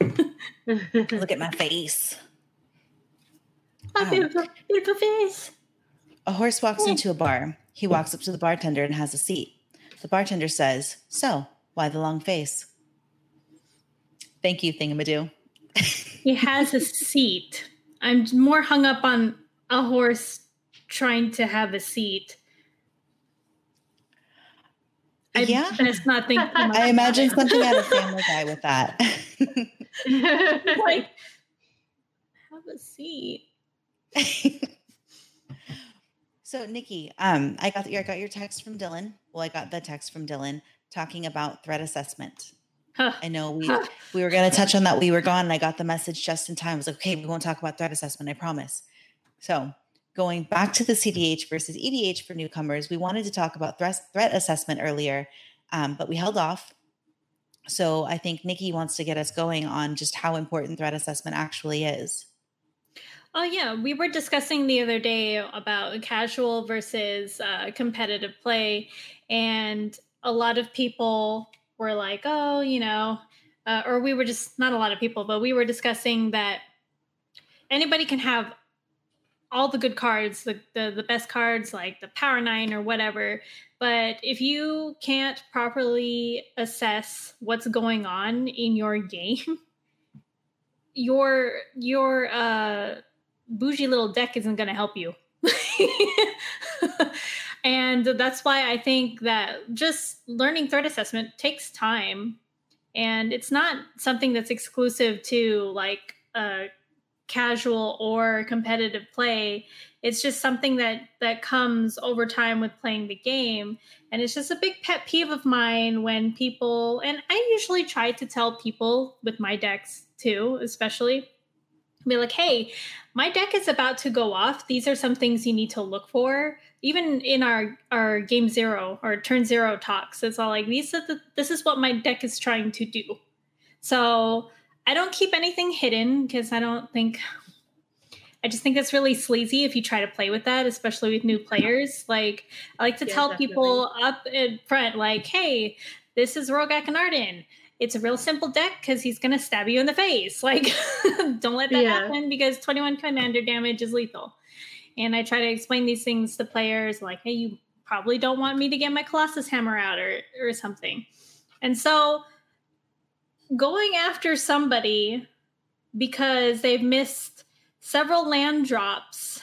look at my face. My beautiful face. A horse walks into a bar. He walks up to the bartender and has a seat. The bartender says, "So, why the long face?" "Thank you, Thingamadoo." He has a seat. I'm more hung up on a horse trying to have a seat. Let's not think too much. I imagine something out of Family Guy with that. Like, have a seat. So Nikki, I got your text from Dylan. Well, I got the text from Dylan talking about threat assessment. I know we were going to touch on that. We were gone, and I got the message just in time. I was like, okay, we won't talk about threat assessment, I promise. So going back to the CDH versus EDH for newcomers, we wanted to talk about threat assessment earlier, but we held off. So I think Nikki wants to get us going on just how important threat assessment actually is. Oh, yeah. We were discussing the other day about casual versus competitive play. And a lot of people were like, oh, you know, or we were just not a lot of people, but we were discussing that anybody can have all the good cards, the best cards, like the Power 9 or whatever. But if you can't properly assess what's going on in your game, your bougie little deck isn't going to help you. And that's why I think that just learning threat assessment takes time. And it's not something that's exclusive to like casual or competitive play. It's just something that comes over time with playing the game. And it's just a big pet peeve of mine when people, and I usually try to tell people with my decks too, especially, be like, hey, my deck is about to go off. These are some things you need to look for. Even in our game zero or turn zero talks, it's all like, this is what my deck is trying to do. So I don't keep anything hidden because I just think that's really sleazy if you try to play with that, especially with new players. Like, I like to tell people up in front, like, hey, this is Rogak and Arden. It's a real simple deck because he's going to stab you in the face. Like, don't let that happen because 21 commander damage is lethal. And I try to explain these things to players like, hey, you probably don't want me to get my Colossus Hammer out or something. And so going after somebody because they've missed several land drops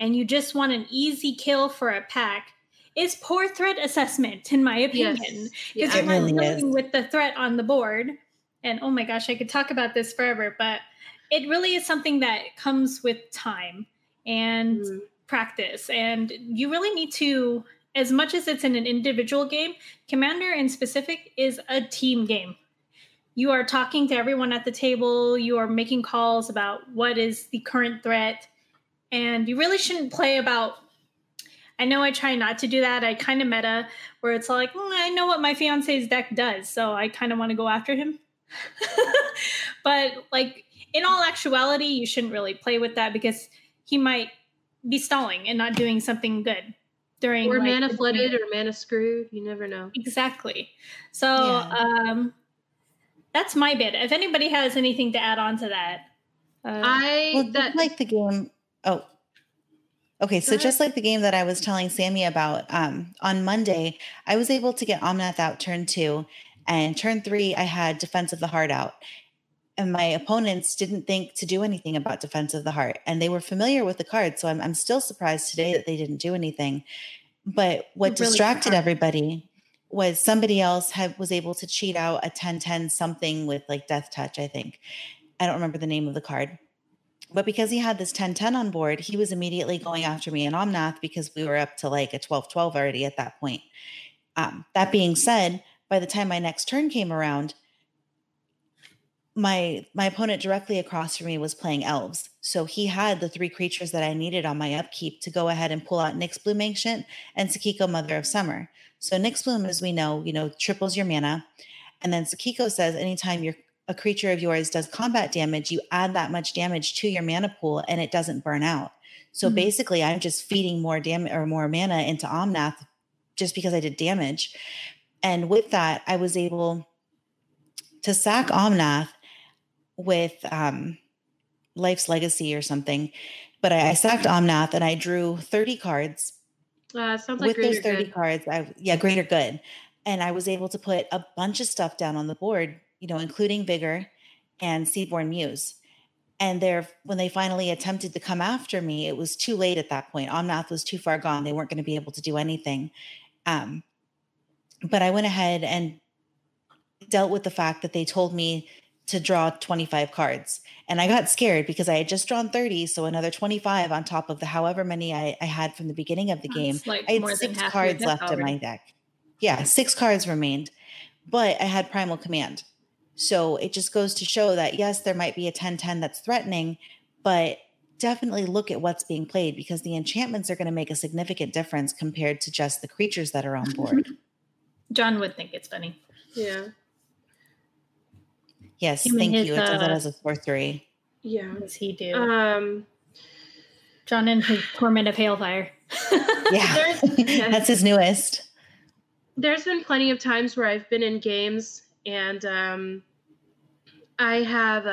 and you just want an easy kill for a pack is poor threat assessment, in my opinion. Because you're not dealing with the threat on the board. And oh my gosh, I could talk about this forever, but it really is something that comes with time and practice. And you really need to, as much as it's in an individual game, Commander in specific is a team game. You are talking to everyone at the table. You are making calls about what is the current threat. And you really shouldn't play about, I know I try not to do that. I kind of meta where it's like, I know what my fiance's deck does, so I kind of want to go after him. But like in all actuality, you shouldn't really play with that because he might be stalling and not doing something good during. Or like, mana flooded or mana screwed. You never know. Exactly. So that's my bit. If anybody has anything to add on to that. Like the game. Oh. Okay, so just like the game that I was telling Sammy about, on Monday, I was able to get Omnath out turn 2, and turn 3, I had Defense of the Heart out. And my opponents didn't think to do anything about Defense of the Heart, and they were familiar with the card, so I'm still surprised today that they didn't do anything. But what really distracted everybody was somebody else was able to cheat out a 10-10 something with like Death Touch, I think. I don't remember the name of the card. But because he had this 10-10 on board, he was immediately going after me and Omnath because we were up to like a 12-12 already at that point. That being said, by the time my next turn came around, my opponent directly across from me was playing elves. So he had the 3 creatures that I needed on my upkeep to go ahead and pull out Nyxbloom Ancient and Sekiko Mother of Summer. So Nyxbloom, as we know, triples your mana. And then Sekiko says anytime a creature of yours does combat damage, you add that much damage to your mana pool and it doesn't burn out. So basically I'm just feeding more damage or more mana into Omnath just because I did damage. And with that, I was able to sack Omnath with Life's Legacy or something. But I sacked Omnath and I drew 30 cards. Sounds like with those 30 cards. Greater good. And I was able to put a bunch of stuff down on the board, including Vigor and Seedborn Muse. And when they finally attempted to come after me, it was too late at that point. Omnath was too far gone. They weren't going to be able to do anything. But I went ahead and dealt with the fact that they told me to draw 25 cards. And I got scared because I had just drawn 30, so another 25 on top of the however many I had from the beginning of the game. Like I had 6 cards left in my deck. Yeah, 6 cards remained. But I had Primal Command. So it just goes to show that, yes, there might be a 10-10 that's threatening, but definitely look at what's being played because the enchantments are going to make a significant difference compared to just the creatures that are on board. John would think it's funny. Yeah. Yes, thank you. It does that as a sorcery. Yeah. Does he do? John and his Torment of Hailfire. Yeah, that's his newest. There's been plenty of times where I've been in games and I have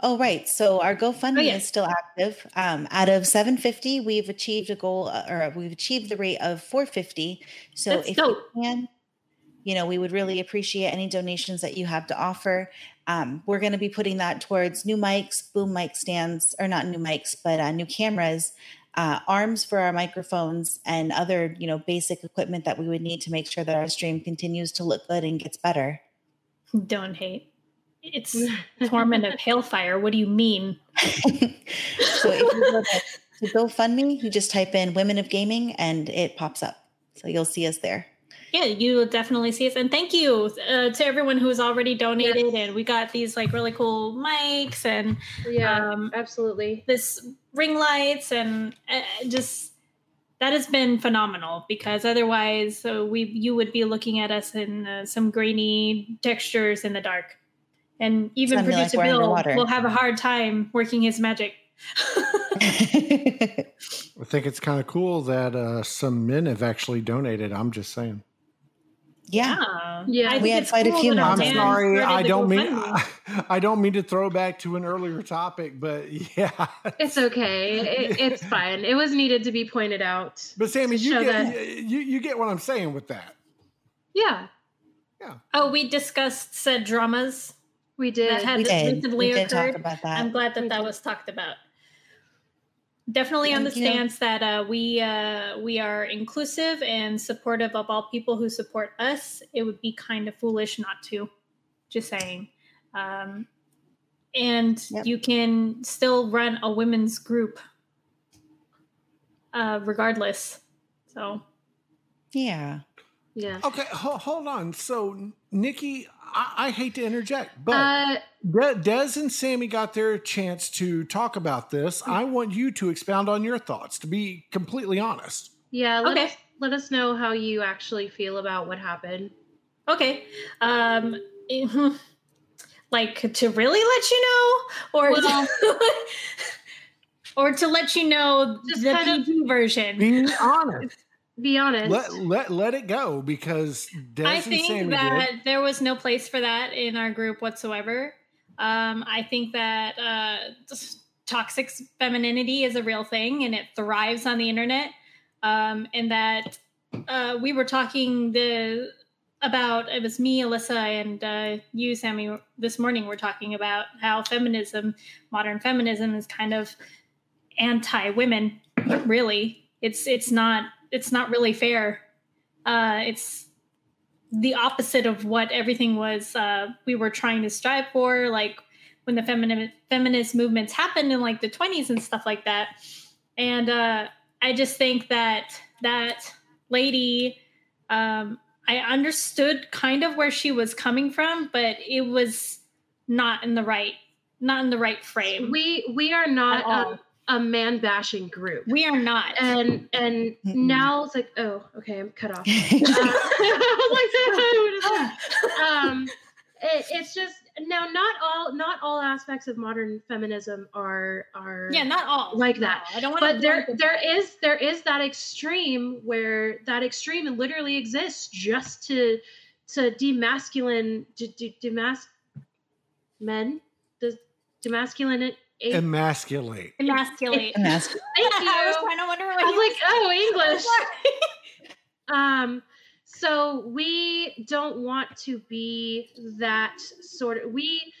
Oh, right. So our GoFundMe is still active. Out of 750, we've achieved a goal, or we've achieved the rate of 450. So that's if you can, you know, we would really appreciate any donations that you have to offer. We're going to be putting that towards new mics, boom mic stands, or not new mics, but new cameras, arms for our microphones, and other, you know, basic equipment that we would need to make sure that our stream continues to look good and gets better. Don't hate. It's Torment of Hailfire. What do you mean? So if you go to GoFundMe, you just type in Women of Gaming and it pops up. So you'll see us there. Yeah, you will definitely see us. And thank you to everyone who's already donated. And we got these like really cool mics and absolutely this ring lights and just that has been phenomenal, because otherwise you would be looking at us in some grainy textures in the dark. And even producer Bill will have a hard time working his magic. I think it's kind of cool that some men have actually donated. I'm just saying. Yeah. We had quite a few. I'm sorry. I don't mean to throw back to an earlier topic, but yeah. It's okay. It's fine. It was needed to be pointed out. But Sammy, you get what I'm saying with that. Yeah. Oh, we discussed said dramas. We did. That recently occurred. Talk about that. I'm glad that was talked about. Definitely on the stance that we are inclusive and supportive of all people who support us. It would be kind of foolish not to. Just saying. You can still run a women's group regardless. So. Yeah. Okay, hold on. So, Nikki, I hate to interject, but Des and Sammy got their chance to talk about this. I want you to expound on your thoughts, to be completely honest. Yeah, let us know how you actually feel about what happened. Okay. Like, to really let you know? Or... Well, or to let you know just the PG version. Being honest. Be honest. Let it go, because I think that there was no place for that in our group whatsoever. I think that toxic femininity is a real thing and it thrives on the internet. And that we were talking about, it was me, Alyssa, and you, Sammy, this morning. We're talking about how feminism, modern feminism, is kind of anti-women. Really, it's not really fair. It's the opposite of what everything was we were trying to strive for, like when the feminist movements happened in like the 20s and stuff like that. And I just think that lady, I understood kind of where she was coming from, but it was not in the right frame. We are not a man bashing group. We are not. And now it's like, oh, okay, I'm cut off. I was like, it's just now not all aspects of modern feminism are not all like that. No, I don't want to. But there is that extreme where that extreme literally exists just to demasculine men. Does demasculine it? Emasculate. Thank you. I was trying to wonder what I was like, English. So we don't want to be that sort of we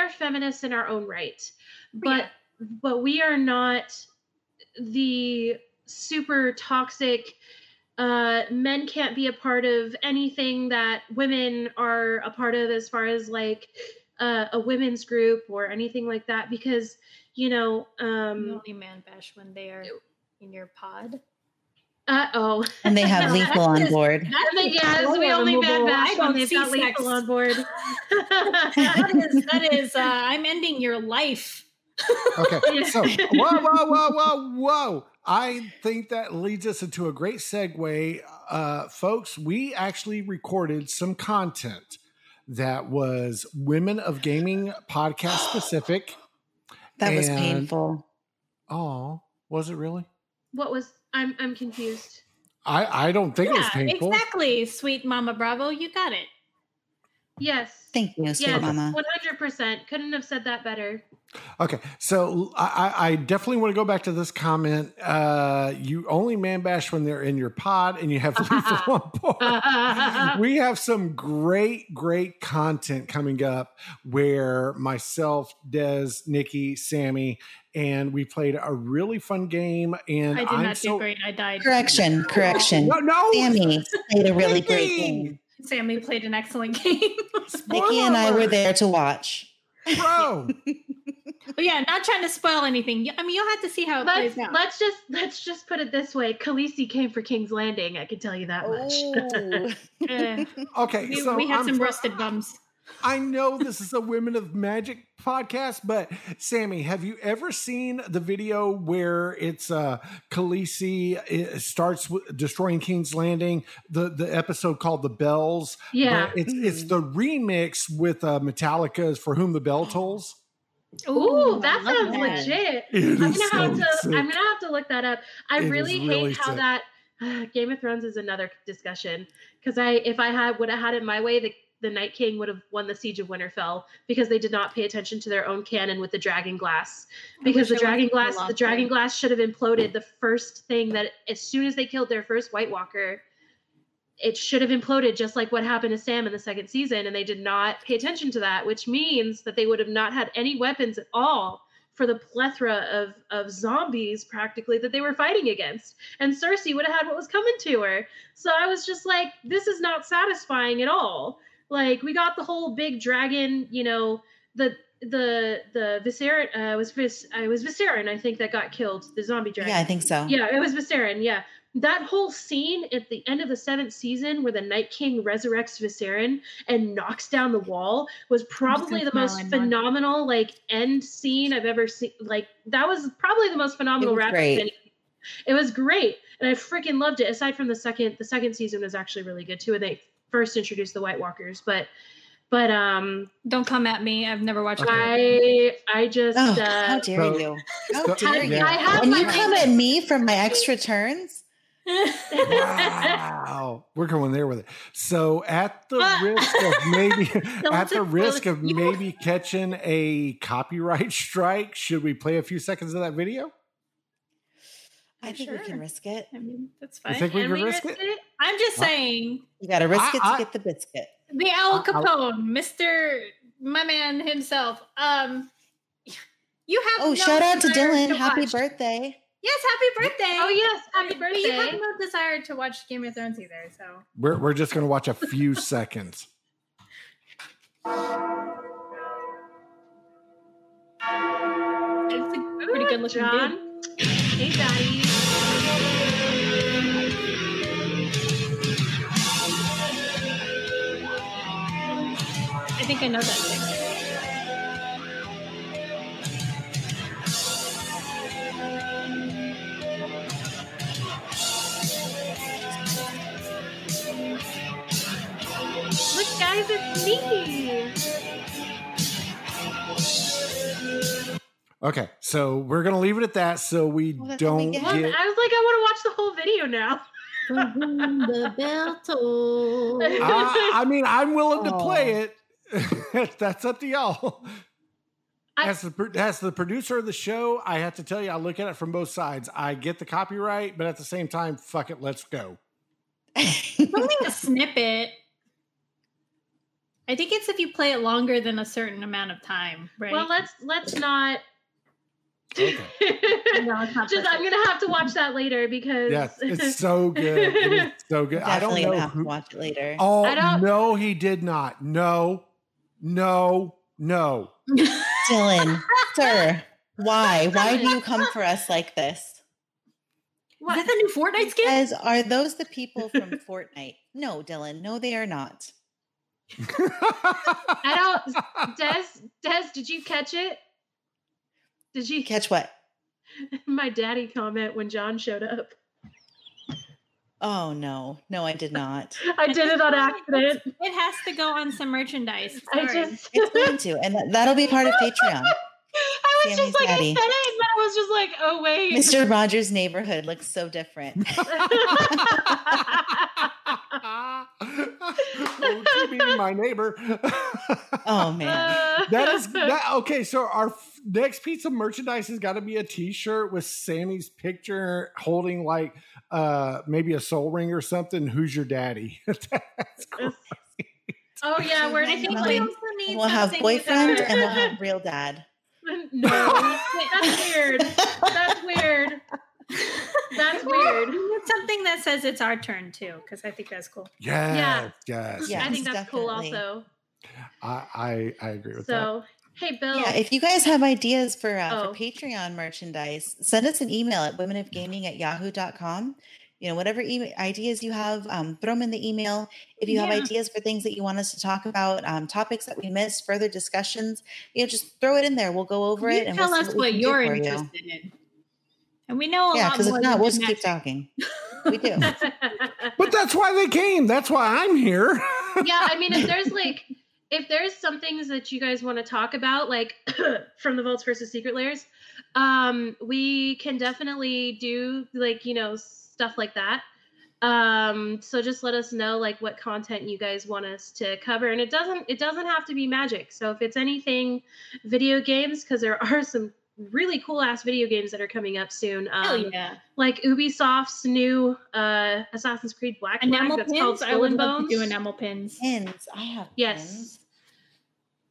are feminists in our own right, but we are not the super toxic. Men can't be a part of anything that women are a part of, as far as like. A women's group or anything like that, because you only man bash when they are in your pod. And they have lethal on board. Yes, we only man bash when they've got lethal on board. That is. I'm ending your life. Okay. So whoa. I think that leads us into a great segue, folks. We actually recorded some content that was Women of Gaming podcast specific. That was painful. Oh, was it really? What was? I'm confused. I don't think it was painful. Exactly, sweet Mama Bravo, you got it. Yes. Thank you, sweet mama. 100%. Couldn't have said that better. Okay, so I definitely want to go back to this comment. You only man bash when they're in your pod, and you have Lethal on board. We have some great, great content coming up where myself, Des, Nikki, Sammy, and we played a really fun game. And I did not do great. I died. Correction. No. Sammy played a really great game. Sammy played an excellent game. Nikki and I were there to watch. Bro. But yeah, not trying to spoil anything. I mean, you'll have to see how it plays out. Let's just put it this way: Khaleesi came for King's Landing. I can tell you that much. Okay, we had some rusted bums. I know this is a Women of Magic podcast, but Sammy, have you ever seen the video where it's Khaleesi starts destroying King's Landing, the episode called The Bells? Yeah. It's the remix with Metallica's For Whom the Bell Tolls. Ooh, that sounds legit. I'm gonna have to look that up. I really hate how that Game of Thrones is another discussion, because if I would have had it my way, the Night King would have won the Siege of Winterfell, because they did not pay attention to their own canon with the dragon glass. Because the dragon glass should have imploded the first thing that, as soon as they killed their first White Walker, it should have imploded, just like what happened to Sam in the second season. And they did not pay attention to that, which means that they would have not had any weapons at all for the plethora of zombies practically that they were fighting against. And Cersei would have had what was coming to her. So I was just like, this is not satisfying at all. Like, we got the whole big dragon, you know, the Viserion, it was Viserion, I think, that got killed, the zombie dragon. Yeah, I think so. Yeah, it was Viserion, yeah. That whole scene at the end of the 7th season where the Night King resurrects Viserion and knocks down the wall was probably the most phenomenal, like, end scene I've ever seen. Like, that was probably the most phenomenal wrap-up. It was great, and I freaking loved it. Aside from the second season was actually really good, too, and they first introduced the White Walkers, but don't come at me. I've never watched. Okay. How dare you? How dare you? When you come at me from my extra turns. Wow, we're going there with it. So at the risk of maybe catching a copyright strike, should we play a few seconds of that video? I think we can risk it. I mean, that's fine. You think we can risk it? I'm just saying. You got to risk it to get the biscuit. The Al Capone, Mr. My man himself. You have. Oh, no, shout out to Dylan! Happy birthday! Yes, happy birthday! Oh yes, happy birthday! You have no desire to watch Game of Thrones either, so we're just gonna watch a few seconds. It's a pretty good looking dude. Hey, Daddy. I think I know that thing. Look, guys, it's me. Okay, so we're gonna leave it at that, so we don't get. I was like, I want to watch the whole video now. The bell tolls. I mean, I'm willing to play it. That's up to y'all. As the producer of the show, I have to tell you, I look at it from both sides. I get the copyright, but at the same time, fuck it, let's go. Something to snippet. I think it's if you play it longer than a certain amount of time, right? Well, let's not. Okay. I'm gonna have to watch that later because yes, it's so good. It's so good. Definitely I don't know have who... to watch it later. Oh I don't... no, he did not. No. Dylan, sir, why? Why do you come for us like this? What? Is that the new Fortnite skin? Are those the people from Fortnite? No, Dylan. No, they are not. I don't. Des, did you catch it? Did you catch what? My daddy comment when John showed up. Oh, no, I did not. I did it on accident. It has to go on some merchandise. Sorry. It's going to, and that'll be part of Patreon. I was Sammy's just like, daddy. I said it, but I was just like, oh, wait. Mr. Rogers' neighborhood looks so different. Won't you meeting my neighbor. Oh man, okay. So our next piece of merchandise has got to be a T-shirt with Sammy's picture holding like maybe a soul ring or something. Who's your daddy? That's crazy. Oh yeah, we're going to need. We'll have boyfriend and we'll have real dad. No, that's weird. That's weird. That's weird. Something that says it's our turn too, because I think that's cool. Yes, yeah, yes. I think that's definitely cool. Also, I agree with that. So, hey, Bill. Yeah, if you guys have ideas for Patreon merchandise, send us an email at womenofgaming@yahoo.com. You know, whatever ideas you have, throw them in the email. If you have ideas for things that you want us to talk about, topics that we missed, further discussions, you know, just throw it in there. We'll go over it. Tell us what you're interested in. And we know a lot more. Yeah, because if not, we'll just keep talking. We do. But that's why they came. That's why I'm here. Yeah, I mean, if there's some things that you guys want to talk about, like from the Vaults versus Secret Lairs, we can definitely do, like, you know, stuff like that. So just let us know, like, what content you guys want us to cover. And it doesn't have to be magic. So if it's anything video games, because there are some really cool ass video games that are coming up soon. Hell yeah. Like Ubisoft's new Assassin's Creed Black Flag that's called Skull and Bones. Do enamel pins. Pins. I have pins.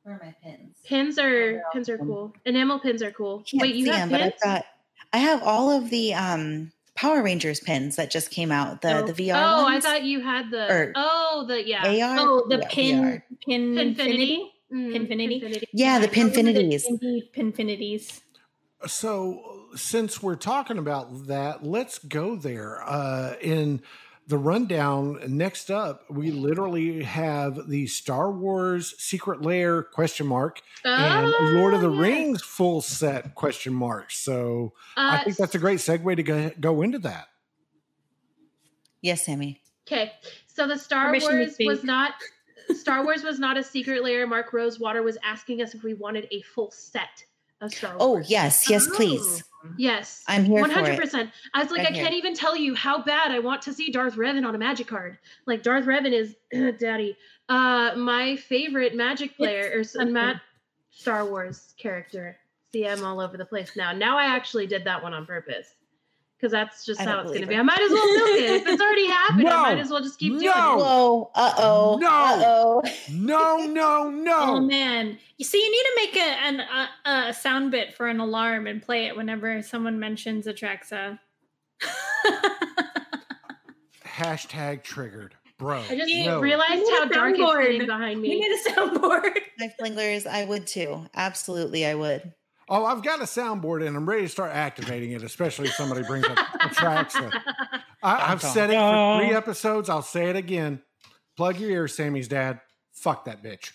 Where are my pins? Pins are cool. Enamel pins are cool. Wait, you have pins? But I have all of the Power Rangers pins that just came out. The VR. Oh, ones. I thought you had AR. Oh, the Pinfinity. Pinfinity. Yeah, the Pinfinities. Pinfinities. So since we're talking about that, let's go there. In the rundown, next up, we literally have the Star Wars Secret Lair ? And Lord of the Rings full set ? So I think that's a great segue to go into that. Yes, Sammy. Okay. So the Star Wars was not a secret lair. Mark Rosewater was asking us if we wanted a full set of Star Wars. Oh, yes, please. Yes. I'm here 100%. For it. I was like, I can't even tell you how bad I want to see Darth Revan on a magic card. Like, Darth Revan is daddy. My favorite magic player Star Wars character. See, I'm all over the place now. Now I actually did that one on purpose. Because that's just how it's going to be. I might as well milk it. If it's already happened, I might as well just keep doing it. Whoa. Uh-oh. No. Uh-oh. No. Oh, man. You see, you need to make a sound bit for an alarm and play it whenever someone mentions Atraxa. #triggered. Bro. I just realized how dark it's getting behind me. You need a soundboard. My flingers, I would too. Absolutely, I would. Oh, I've got a soundboard and I'm ready to start activating it, especially if somebody brings up Atraxa. I've said it for 3 episodes. I'll say it again. Plug your ears, Sammy's dad. Fuck that bitch.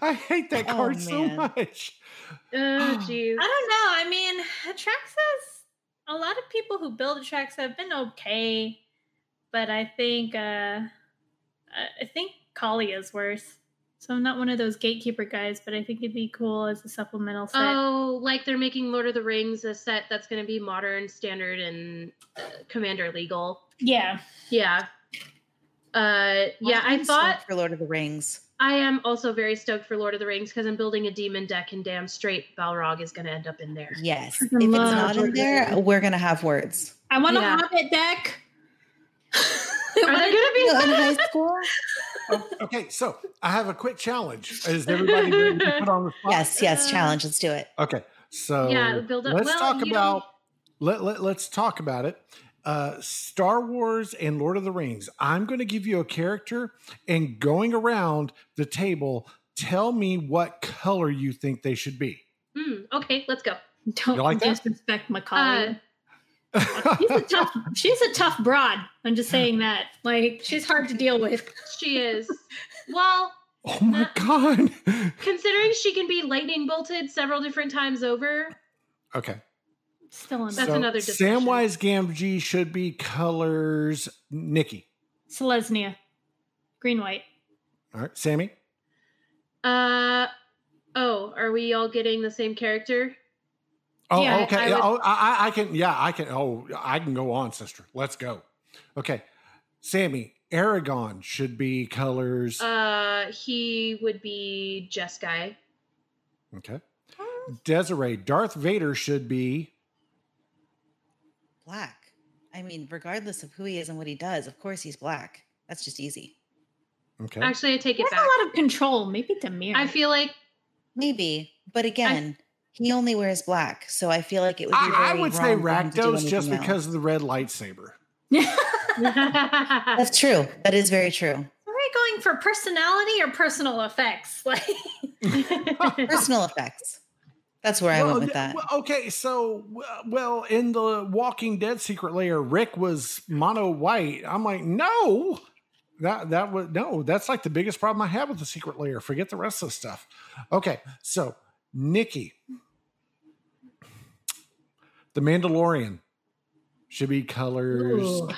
I hate that card so much. Oh, jeez. I don't know. I mean, Atraxa's... A lot of people who build Atraxa have been okay. But I think Kali is worse. So I'm not one of those gatekeeper guys, but I think it'd be cool as a supplemental set. Oh, like they're making Lord of the Rings a set that's going to be modern, standard, and commander legal. Yeah. Yeah. I thought for Lord of the Rings. I am also very stoked for Lord of the Rings because I'm building a demon deck and damn straight Balrog is going to end up in there. Yes. If it's not in there, we're going to have words. I want a Hobbit deck. Are they going to be in high school? Okay, so I have a quick challenge. Is everybody ready to put on the spot? Yes, challenge. Let's do it. Okay, so build up. Let's talk about it. Star Wars and Lord of the Rings. I'm going to give you a character, and going around the table, tell me what color you think they should be. Okay, let's go. Don't disrespect my color. She's a tough broad. I'm just saying that. Like, she's hard to deal with. She is. Well. Oh my God. Considering she can be lightning bolted several different times over. Okay. Still on. That's another discussion. Samwise Gamgee should be colors Nikki. Selesnya. Green, white. All right, Sammy. Are we all getting the same character? Oh, yeah, okay. I can. Oh, I can go on, sister. Let's go. Okay. Sammy, Aragon should be colors. He would be Jeskai. Okay. Desiree, Darth Vader should be black. I mean, regardless of who he is and what he does, of course he's black. That's just easy. Okay. Actually, I take it back. There's a lot of control. Maybe Dimir. I feel like maybe, but again, he only wears black, so I feel like it would be I would say Rakdos just because of the red lightsaber. That's true. That is very true. Going for personality or personal effects? Like personal effects. That's where I went with that. Okay, so in the Walking Dead secret layer, Rick was mono white. I'm like, no, that was no. That's like the biggest problem I have with the secret layer. Forget the rest of the stuff. Okay, so Nikki, the Mandalorian should be colors. Ooh.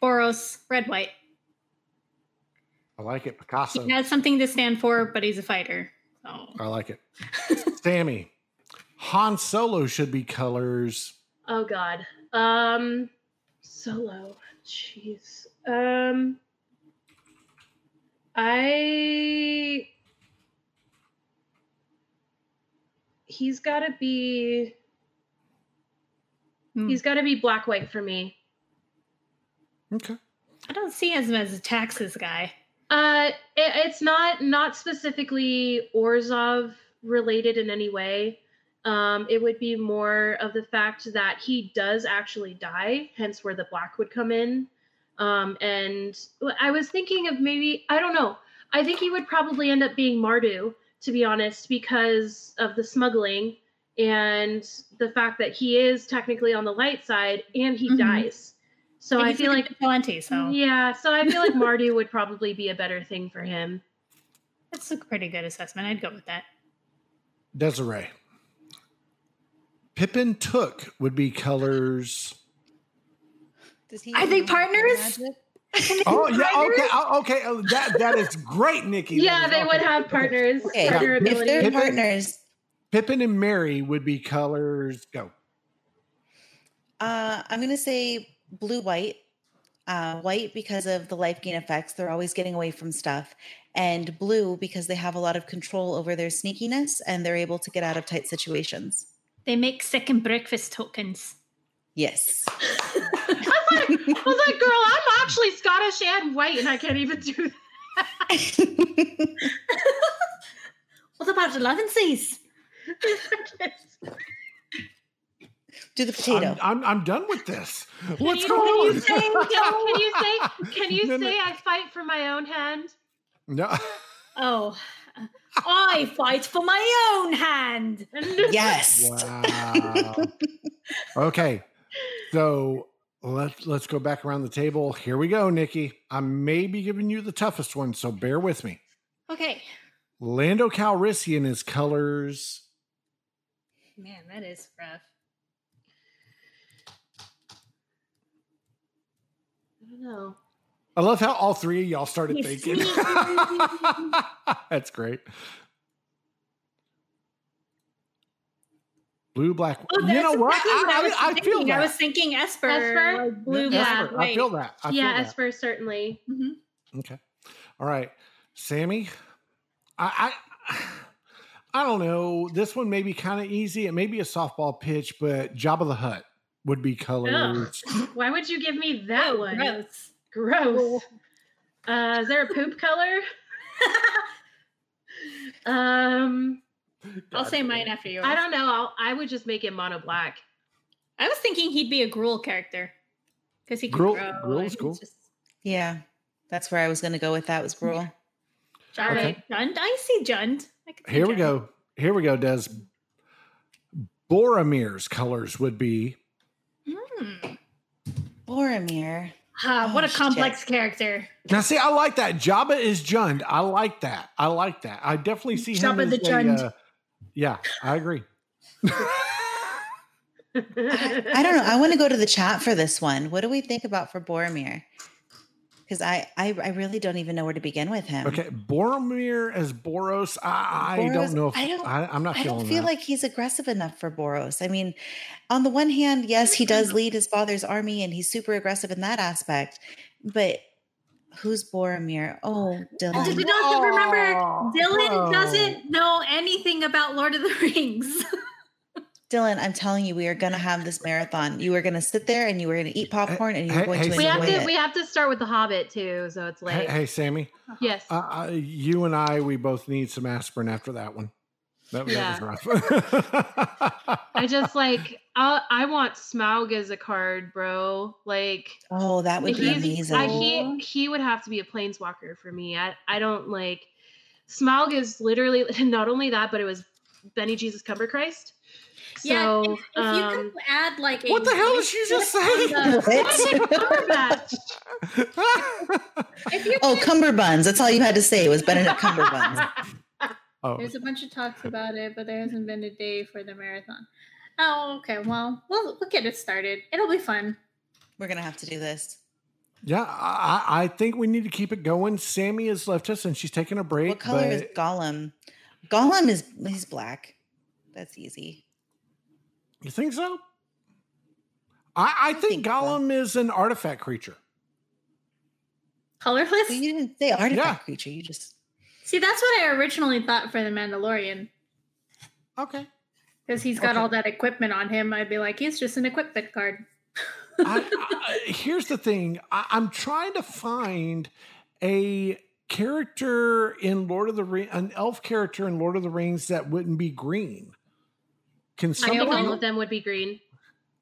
Boros, red, white. I like it, Picasso. He has something to stand for, but he's a fighter. So. I like it. Sammy, Han Solo should be colors. Oh, God. Solo. Jeez. He's got to be black, white for me. Okay. I don't see him as a taxes guy. It's not specifically Orzhov related in any way. It would be more of the fact that he does actually die, hence where the black would come in. And I was thinking of maybe, I don't know. I think he would probably end up being Mardu, to be honest, because of the smuggling. And the fact that he is technically on the light side and he dies. So I feel like Valenti, so I feel like Mardu would probably be a better thing for him. That's a pretty good assessment. I'd go with that. Desiree. Pippin Took would be colors. Does he think partners? Oh yeah, okay, okay. That is great, Nikki. Yeah, they would have partners. Okay. If they're partners. Pippin and Mary would be colors. Go. I'm going to say blue-white. White because of the life gain effects. They're always getting away from stuff. And blue because they have a lot of control over their sneakiness and they're able to get out of tight situations. They make second breakfast tokens. Yes. I was like, girl, I'm actually Scottish and white and I can't even do that. What about 11cs? Do the potato. I'm done with this. What's going on? Can you say I fight for my own hand? No. Oh, I fight for my own hand. Yes. Wow. Okay. So let's go back around the table. Here we go, Nikki. I may be giving you the toughest one, so bear with me. Okay. Lando Calrissian is colors. Man, that is rough. I don't know. I love how all three of y'all started thinking. That's great. Blue, black. Oh, you know what? I was thinking Esper. Esper? Blue, black. I feel that. I feel that. Esper, certainly. Mm-hmm. Okay. All right. Sammy, I don't know. This one may be kind of easy. It may be a softball pitch, but Jabba the Hutt would be colors. Ugh. Why would you give me that one? Gross. Is there a poop color? I'll say mine after yours. I don't know. I would just make him mono black. I was thinking he'd be a Gruul character because he can grow. Gruul's cool. Yeah, that's where I was going to go with that was Gruul. All right, okay. Jund. I see Jund. Here we go, Des. Boromir's colors would be... Boromir. What a complex character. Now, see, I like that. Jabba is Jund. I like that. I definitely see Jabba him as the Jund. Yeah, I agree. I don't know. I want to go to the chat for this one. What do we think about for Boromir? because I really don't even know where to begin with him. Okay, Boromir as Boros. Boros, I don't know. I don't feel like he's aggressive enough for Boros. I mean, on the one hand, yes, he does lead his father's army, and he's super aggressive in that aspect. But who's Boromir? Oh, Dylan. Did we not remember? Dylan doesn't know anything about Lord of the Rings. Dylan, I'm telling you, we are going to have this marathon. You are going to sit there and you are going to eat popcorn and you're going to enjoy it. We have to start with The Hobbit too, so it's late. Hey, Sammy. Yes. You and I, we both need some aspirin after that one. That was rough. I just I want Smaug as a card, bro. Like, oh, that would be amazing. He would have to be a planeswalker for me. I don't like Smaug is literally not only that, but it was Benny Jesus Cumberchrist. So, yeah, if you could add like a... What the hell is she just saying? Cumberbuns. That's all you had to say was Benedict Cumberbuns. Oh. There's a bunch of talks about it, but there hasn't been a day for the marathon. Oh, okay. Well, we'll get it started. It'll be fun. We're going to have to do this. Yeah, I think we need to keep it going. Sammy has left us and she's taking a break. What color is Gollum? Gollum is he's black. That's easy. You think so? I think Gollum is an artifact creature. Colorless? Well, you didn't say artifact creature. You just... See, that's what I originally thought for The Mandalorian. Okay. Because he's got all that equipment on him. I'd be like, he's just an equipment card. Here's the thing. I'm trying to find a character in Lord of the Rings, an elf character in Lord of the Rings that wouldn't be green. I think all of them would be green.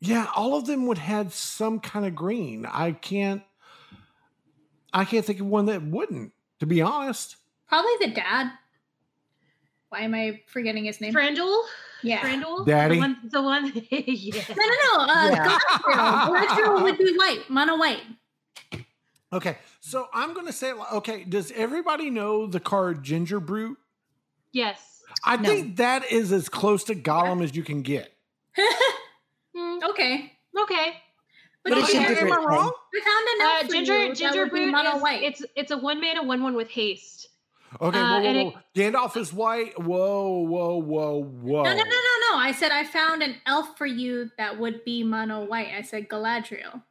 Yeah, all of them would have some kind of green. I can't think of one that wouldn't, to be honest. Probably the dad. Why am I forgetting his name? Franduel? Yeah. Franduel? Daddy? The one. Yeah. No. Galadriel would be white. Mono white. Okay. So I'm going to say, okay, does everybody know the card Ginger Brute? Yes. I think that is as close to Gollum as you can get. Okay. Okay. But am I wrong? Ginger Brute is white. It's a 1-mana 1/1 with haste. Okay, whoa. Gandalf is white. Whoa. No. I said I found an elf for you that would be mono white. I said Galadriel.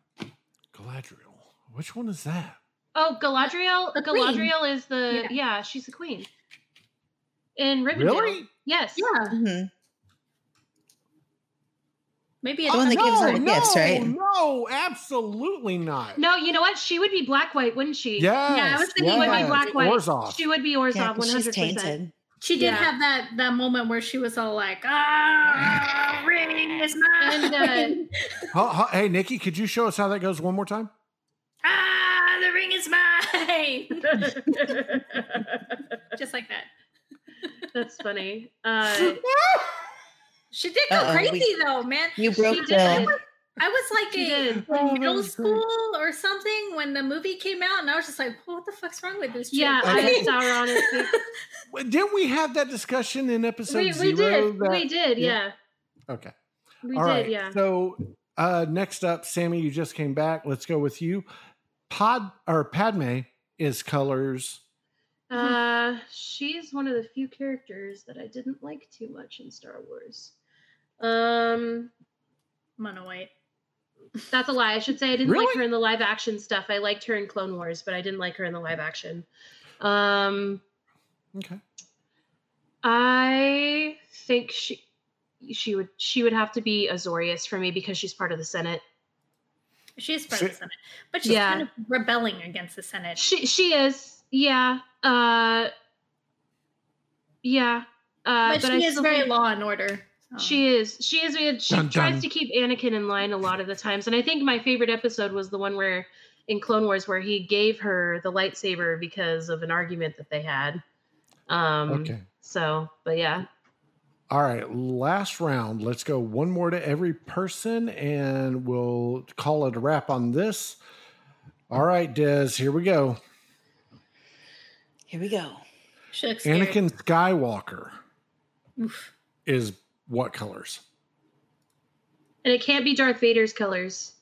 Which one is that? Oh, Galadriel. Galadriel is the... Yeah, she's the queen. In Rivendell. Really? Yes. Yeah. Mm-hmm. Maybe it's the one that gives her the gifts, right? No, absolutely not. No, you know what? She would be black-white, wouldn't she? Yes, yeah, I was thinking would be black-white. Orzhov. She would be Orzhov 100%. She's tainted. She did have that moment where she was all like, ring is mine. And, hey, Nikki, could you show us how that goes one more time? The ring is mine. Just like that. That's funny. She did go crazy though, man. You broke it. I was like in middle school or something when the movie came out, and I was just like, well, "What the fuck's wrong with this?" Yeah, didn't we have that discussion in episode zero? We did. Yeah. Okay. We did. So next up, Sammy, you just came back. Let's go with you. Padme is colors. She's one of the few characters that I didn't like too much in Star Wars. Mono white. That's a lie. I should say I didn't like her in the live action stuff. I liked her in Clone Wars, but I didn't like her in the live action. Okay. I think she would have to be Azorius for me because she's part of the Senate. She's part of the Senate, but she's kind of rebelling against the Senate. She is. Yeah. But she is very law and order. So. She is. She tries to keep Anakin in line a lot of the times. And I think my favorite episode was the one where in Clone Wars where he gave her the lightsaber because of an argument that they had. But yeah. All right. Last round. Let's go one more to every person and we'll call it a wrap on this. All right, Des, here we go. Here we go. Anakin Skywalker is what colors? And it can't be Darth Vader's colors.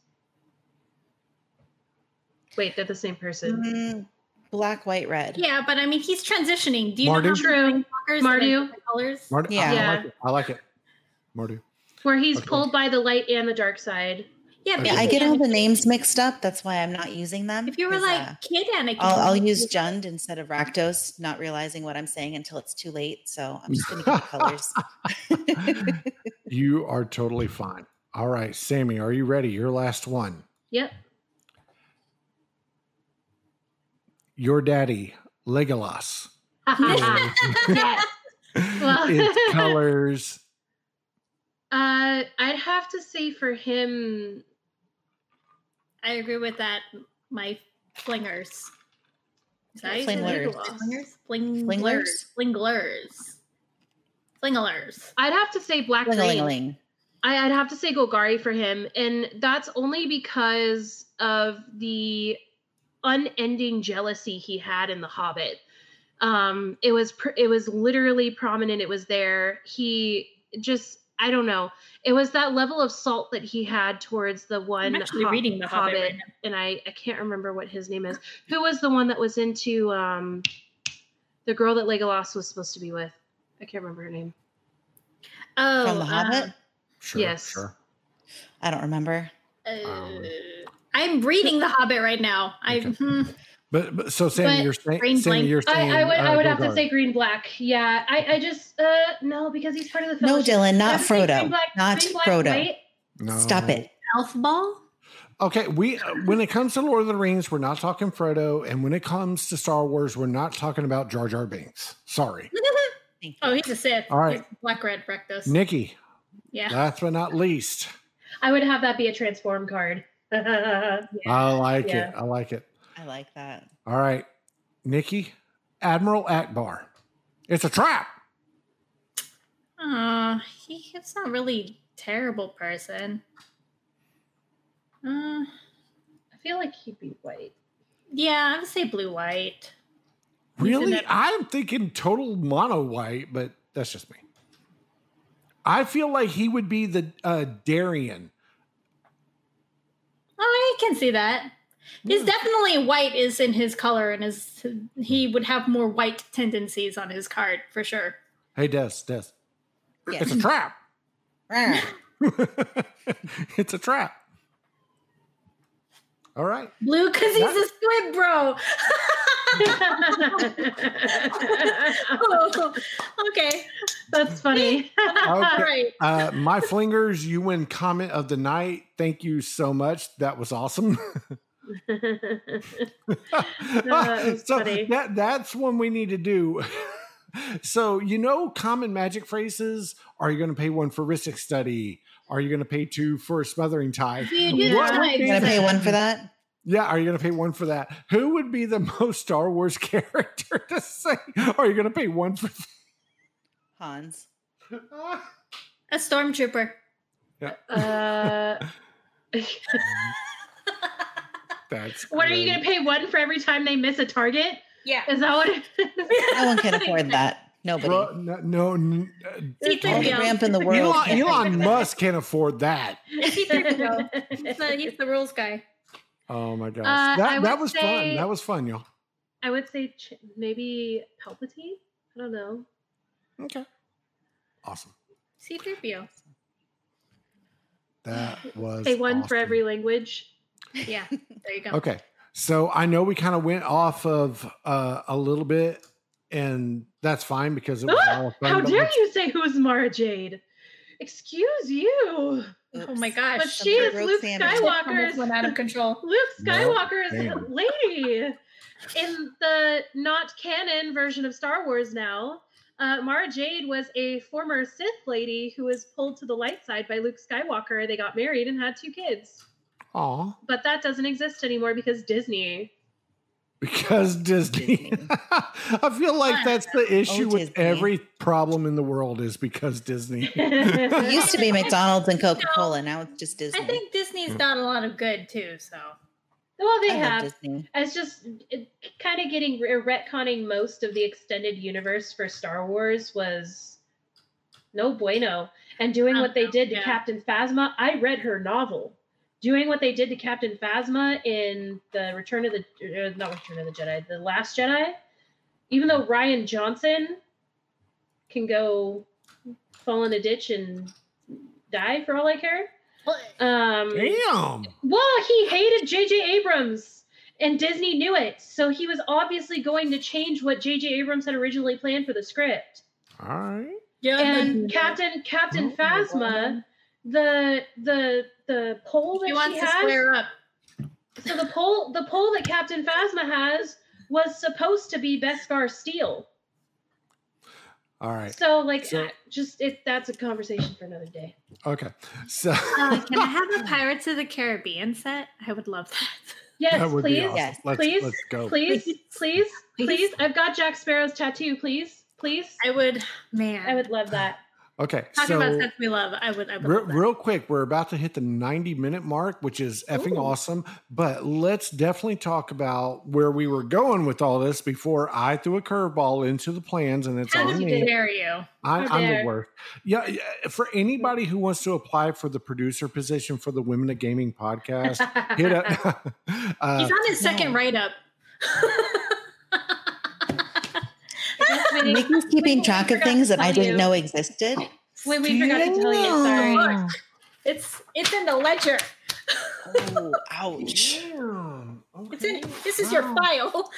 Wait, they're the same person. Black, white, red. Yeah, but I mean, he's transitioning. Do you know how many Mardu colors? Yeah. I like it. Mardu. Where he's pulled by the light and the dark side. Yeah, I get all the names mixed up. That's why I'm not using them. If you were like Kid Anakin. I'll use Jund instead of Rakdos, not realizing what I'm saying until it's too late. So I'm just going to get colors. You are totally fine. All right, Sammy, are you ready? Your last one. Yep. Your daddy, Legolas, is colors. I'd have to say for him, I agree with that. My flingers. Flinglers. I'd have to say Black Flingling. I'd have to say Golgari for him, and that's only because of the unending jealousy he had in The Hobbit. It was literally prominent. It was there. He just, I don't know. It was that level of salt that he had towards the one. I'm actually reading The Hobbit right now. And I can't remember what his name is. Who was the one that was into the girl that Legolas was supposed to be with? I can't remember her name. Oh, from The Hobbit? Sure, yes. Sure. I don't remember. I'm reading The Hobbit right now. But so Sammy, you're saying I would have to say Green Black. Yeah, I just no, because he's part of the Fellowship. No, Dylan, not Frodo. Green Black, no. Stop it. Elf Ball? Okay, when it comes to Lord of the Rings, we're not talking Frodo, and when it comes to Star Wars, we're not talking about Jar Jar Binks. Sorry. Oh, he's a Sith. All right, he's Black Red Breakfast. Nikki. Yeah. Last but not least, I would have that be a transform card. Yeah. I like it. I like that. All right, Nikki, Admiral Akbar. It's a trap. He's not really a terrible person. I feel like he'd be white. Yeah, I would say blue-white. Really? I'm thinking total mono-white, but that's just me. I feel like he would be the Darien. Oh, I can see that. He's definitely white is in his color, and he would have more white tendencies on his card for sure. Hey, Des. Yeah. It's a trap. It's a trap. All right. Blue, because he's a squid, bro. Oh, okay, that's funny. Okay. All right. My flingers, you win comment of the night. Thank you so much. That was awesome. No, that was funny. That's one we need to do. So, common magic phrases. Are you going to pay one for Ristic Study? Are you going to pay two for Smothering Tithe? Are you going to pay one for that? Yeah, are you going to pay one for that? Who would be the most Star Wars character to say? Are you going to pay one for Hans? A stormtrooper. Yeah. What are you going to pay one for every time they miss a target? Yeah. Is that what it is? No one can afford that. Nobody. No. Ramp in the world. Elon Musk can't afford that. He's the rules guy. Oh my gosh. That was fun. That was fun, y'all. I would say maybe Palpatine. I don't know. Okay. Awesome. C-3PO. That was awesome. For every language. Yeah, there you go. Okay. So I know we kind of went off of a little bit, and that's fine because it was all fun. How dare you say who's Mara Jade? Excuse you. Oops. Oh my gosh. But she is Luke Skywalker's went out of control. Luke Skywalker's lady in the not canon version of Star Wars now. Mara Jade was a former Sith lady who was pulled to the light side by Luke Skywalker. They got married and had two kids. Aww. But that doesn't exist anymore because Disney. I feel like that's the issue with Disney. Every problem in the world is because Disney. It used to be McDonald's and Coca-Cola. Now it's just Disney. I think Disney's done a lot of good too. So, well, they have. It's just kind of getting retconning most of the extended universe for Star Wars was no bueno. And doing what they did to Captain Phasma. I read her novel. doing what they did to Captain Phasma in the The Last Jedi, even though Rian Johnson can go fall in a ditch and die for all I care. Damn. Well, he hated J.J. Abrams, and Disney knew it, so he was obviously going to change what J.J. Abrams had originally planned for the script. All right. Yeah. And Captain Phasma, the poll that she wants to square up. So the poll that Captain Phasma has was supposed to be Beskar Steel. All right. So, that's a conversation for another day. Okay. So, can I have a Pirates of the Caribbean set? I would love that. Yes, that would please. Be awesome. Yes, please. Let's go. Please. I've got Jack Sparrow's tattoo. Please. I would love that. Okay. Talking about stuff we love. Real quick, we're about to hit the 90-minute mark, which is effing awesome. But let's definitely talk about where we were going with all this before I threw a curveball into the plans, and it's on me. How dare you? I'm the worst. Yeah, for anybody who wants to apply for the producer position for the Women of Gaming podcast, hit up. He's on his second write-up. Nikki's keeping track of things that I didn't know existed. We forgot to tell you. Sorry. Look, it's in the ledger. Oh, ouch. Okay. This is your file.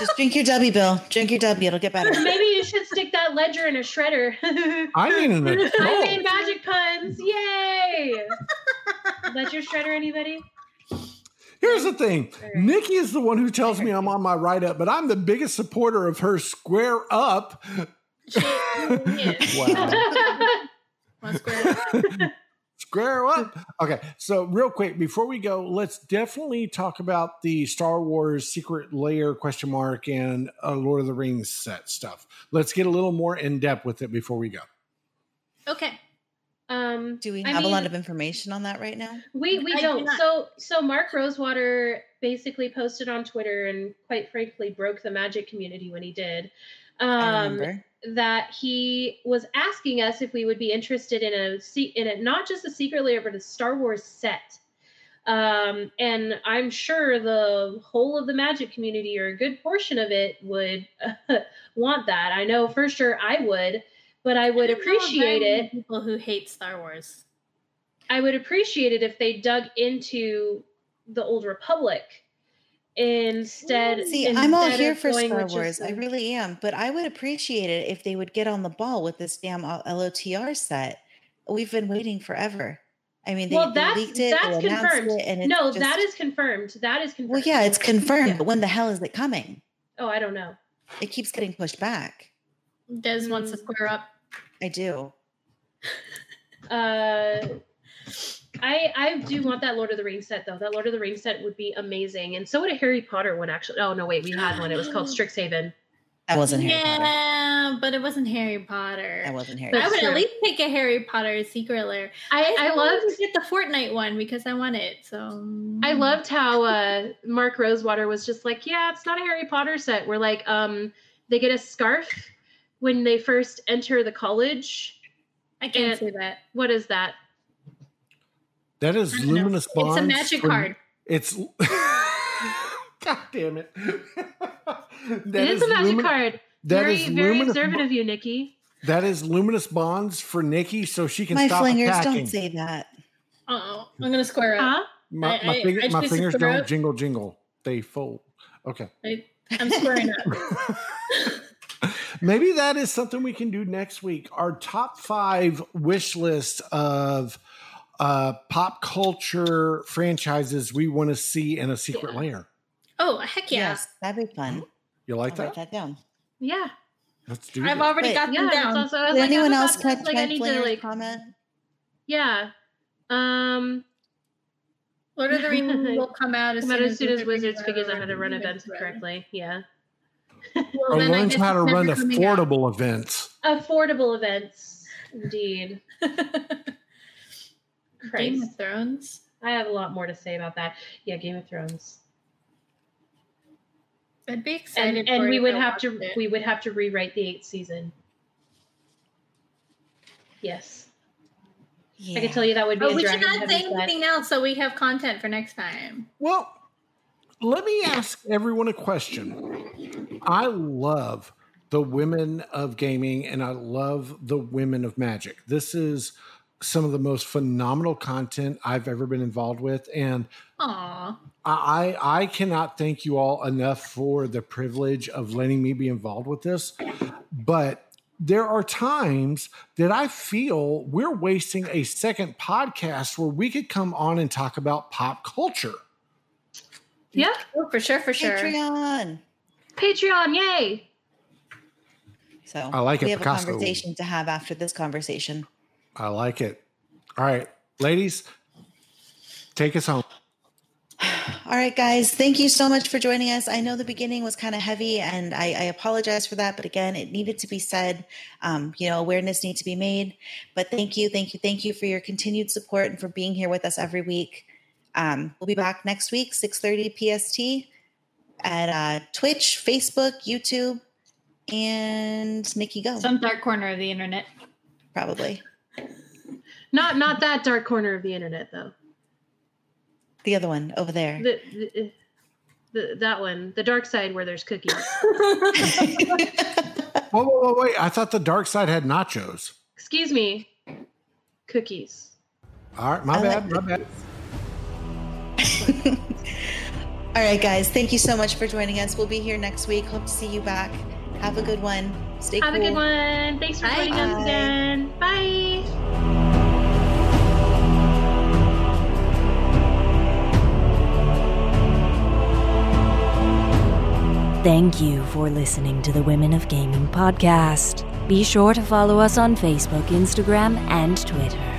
Just drink your Dubby, Bill. Drink your Dubby. It'll get better. Maybe you should stick that ledger in a shredder. I made magic puns. Yay! Ledger shredder, anybody? Here's the thing. Nikki is the one who tells me I'm on my write-up, but I'm the biggest supporter of her square up. Wow. Square up. Okay. So real quick, before we go, let's definitely talk about the Star Wars Secret Lair ? And Lord of the Rings set stuff. Let's get a little more in depth with it before we go. Okay. Do we have a lot of information on that right now? We don't. So Mark Rosewater basically posted on Twitter and quite frankly broke the magic community when he did. That he was asking us if we would be interested in not just a Secret Lair, but a Star Wars set. And I'm sure the whole of the magic community, or a good portion of it, would want that. I know for sure I would. But I would appreciate it. People who hate Star Wars. I would appreciate it if they dug into the Old Republic instead. See, I'm all here for Star Wars. I really am. But I would appreciate it if they would get on the ball with this damn LOTR set. We've been waiting forever. I mean, they leaked it. That's confirmed. That is confirmed. Well, yeah, it's confirmed. Yeah. But when the hell is it coming? Oh, I don't know. It keeps getting pushed back. Des wants to square up. I do. I do want that Lord of the Rings set, though. That Lord of the Rings set would be amazing. And so would a Harry Potter one, actually. Oh, no, wait. We had one. It was called Strixhaven. That wasn't Harry Potter. Yeah, but it wasn't Harry Potter. I would at least pick a Harry Potter Secret Lair. I loved the Fortnite one because I want it. So I loved how Mark Rosewater was just like, yeah, it's not a Harry Potter set. We're like, they get a scarf when they first enter the college. I can't say that. What is that? That is Luminous Bonds. It's a magic card. It's... God damn it. It is a magic card. Very, very observant of you, Nikki. That is Luminous Bonds for Nikki, so she can stop attacking. My flingers, don't say that. Uh-oh. I'm going to square up. Huh? My fingers don't jingle, jingle. They fold. Okay. I'm squaring up. Maybe that is something we can do next week. Our top 5 wish list of pop culture franchises we want to see in a Secret Lair. Oh, heck yeah. Yes, that'd be fun. You like that? Write that down. Yeah. Let's do it. I've already got them down. Also, did anyone else catch my comment? Yeah. Lord of the Rings will come out as soon as Wizards figures out how to run events correctly. Yeah. Or learns how to run affordable events. Affordable events, indeed. Game of Thrones. I have a lot more to say about that. Yeah, Game of Thrones. I'd be excited. And we would have to rewrite the 8th season. Yes. Yeah. I can tell you that would be. But we cannot say anything else, so we have content for next time. Well, let me ask everyone a question. I love the Women of Gaming, and I love the Women of Magic. This is some of the most phenomenal content I've ever been involved with, and I cannot thank you all enough for the privilege of letting me be involved with this. But there are times that I feel we're wasting a second podcast where we could come on and talk about pop culture. Yeah, for sure, for sure. Patreon, yay! So I like it. We have a conversation to have after this conversation. I like it. All right, ladies, take us home. All right, guys, thank you so much for joining us. I know the beginning was kind of heavy, and I apologize for that. But again, it needed to be said. You know, awareness needs to be made. But thank you, thank you, thank you for your continued support and for being here with us every week. We'll be back next week, 6:30 PST, at Twitch, Facebook, YouTube, and Nikki Go. Some dark corner of the internet. Probably. Not that dark corner of the internet, though. The other one over there. That one. The dark side where there's cookies. Whoa, wait. I thought the dark side had nachos. Excuse me. Cookies. All right. My bad. All right, guys. Thank you so much for joining us. We'll be here next week. Hope to see you back. Have a good one. Stay cool. Have a good one. Thanks for joining us again. Bye. Thank you for listening to the Women of Gaming podcast. Be sure to follow us on Facebook, Instagram, and Twitter.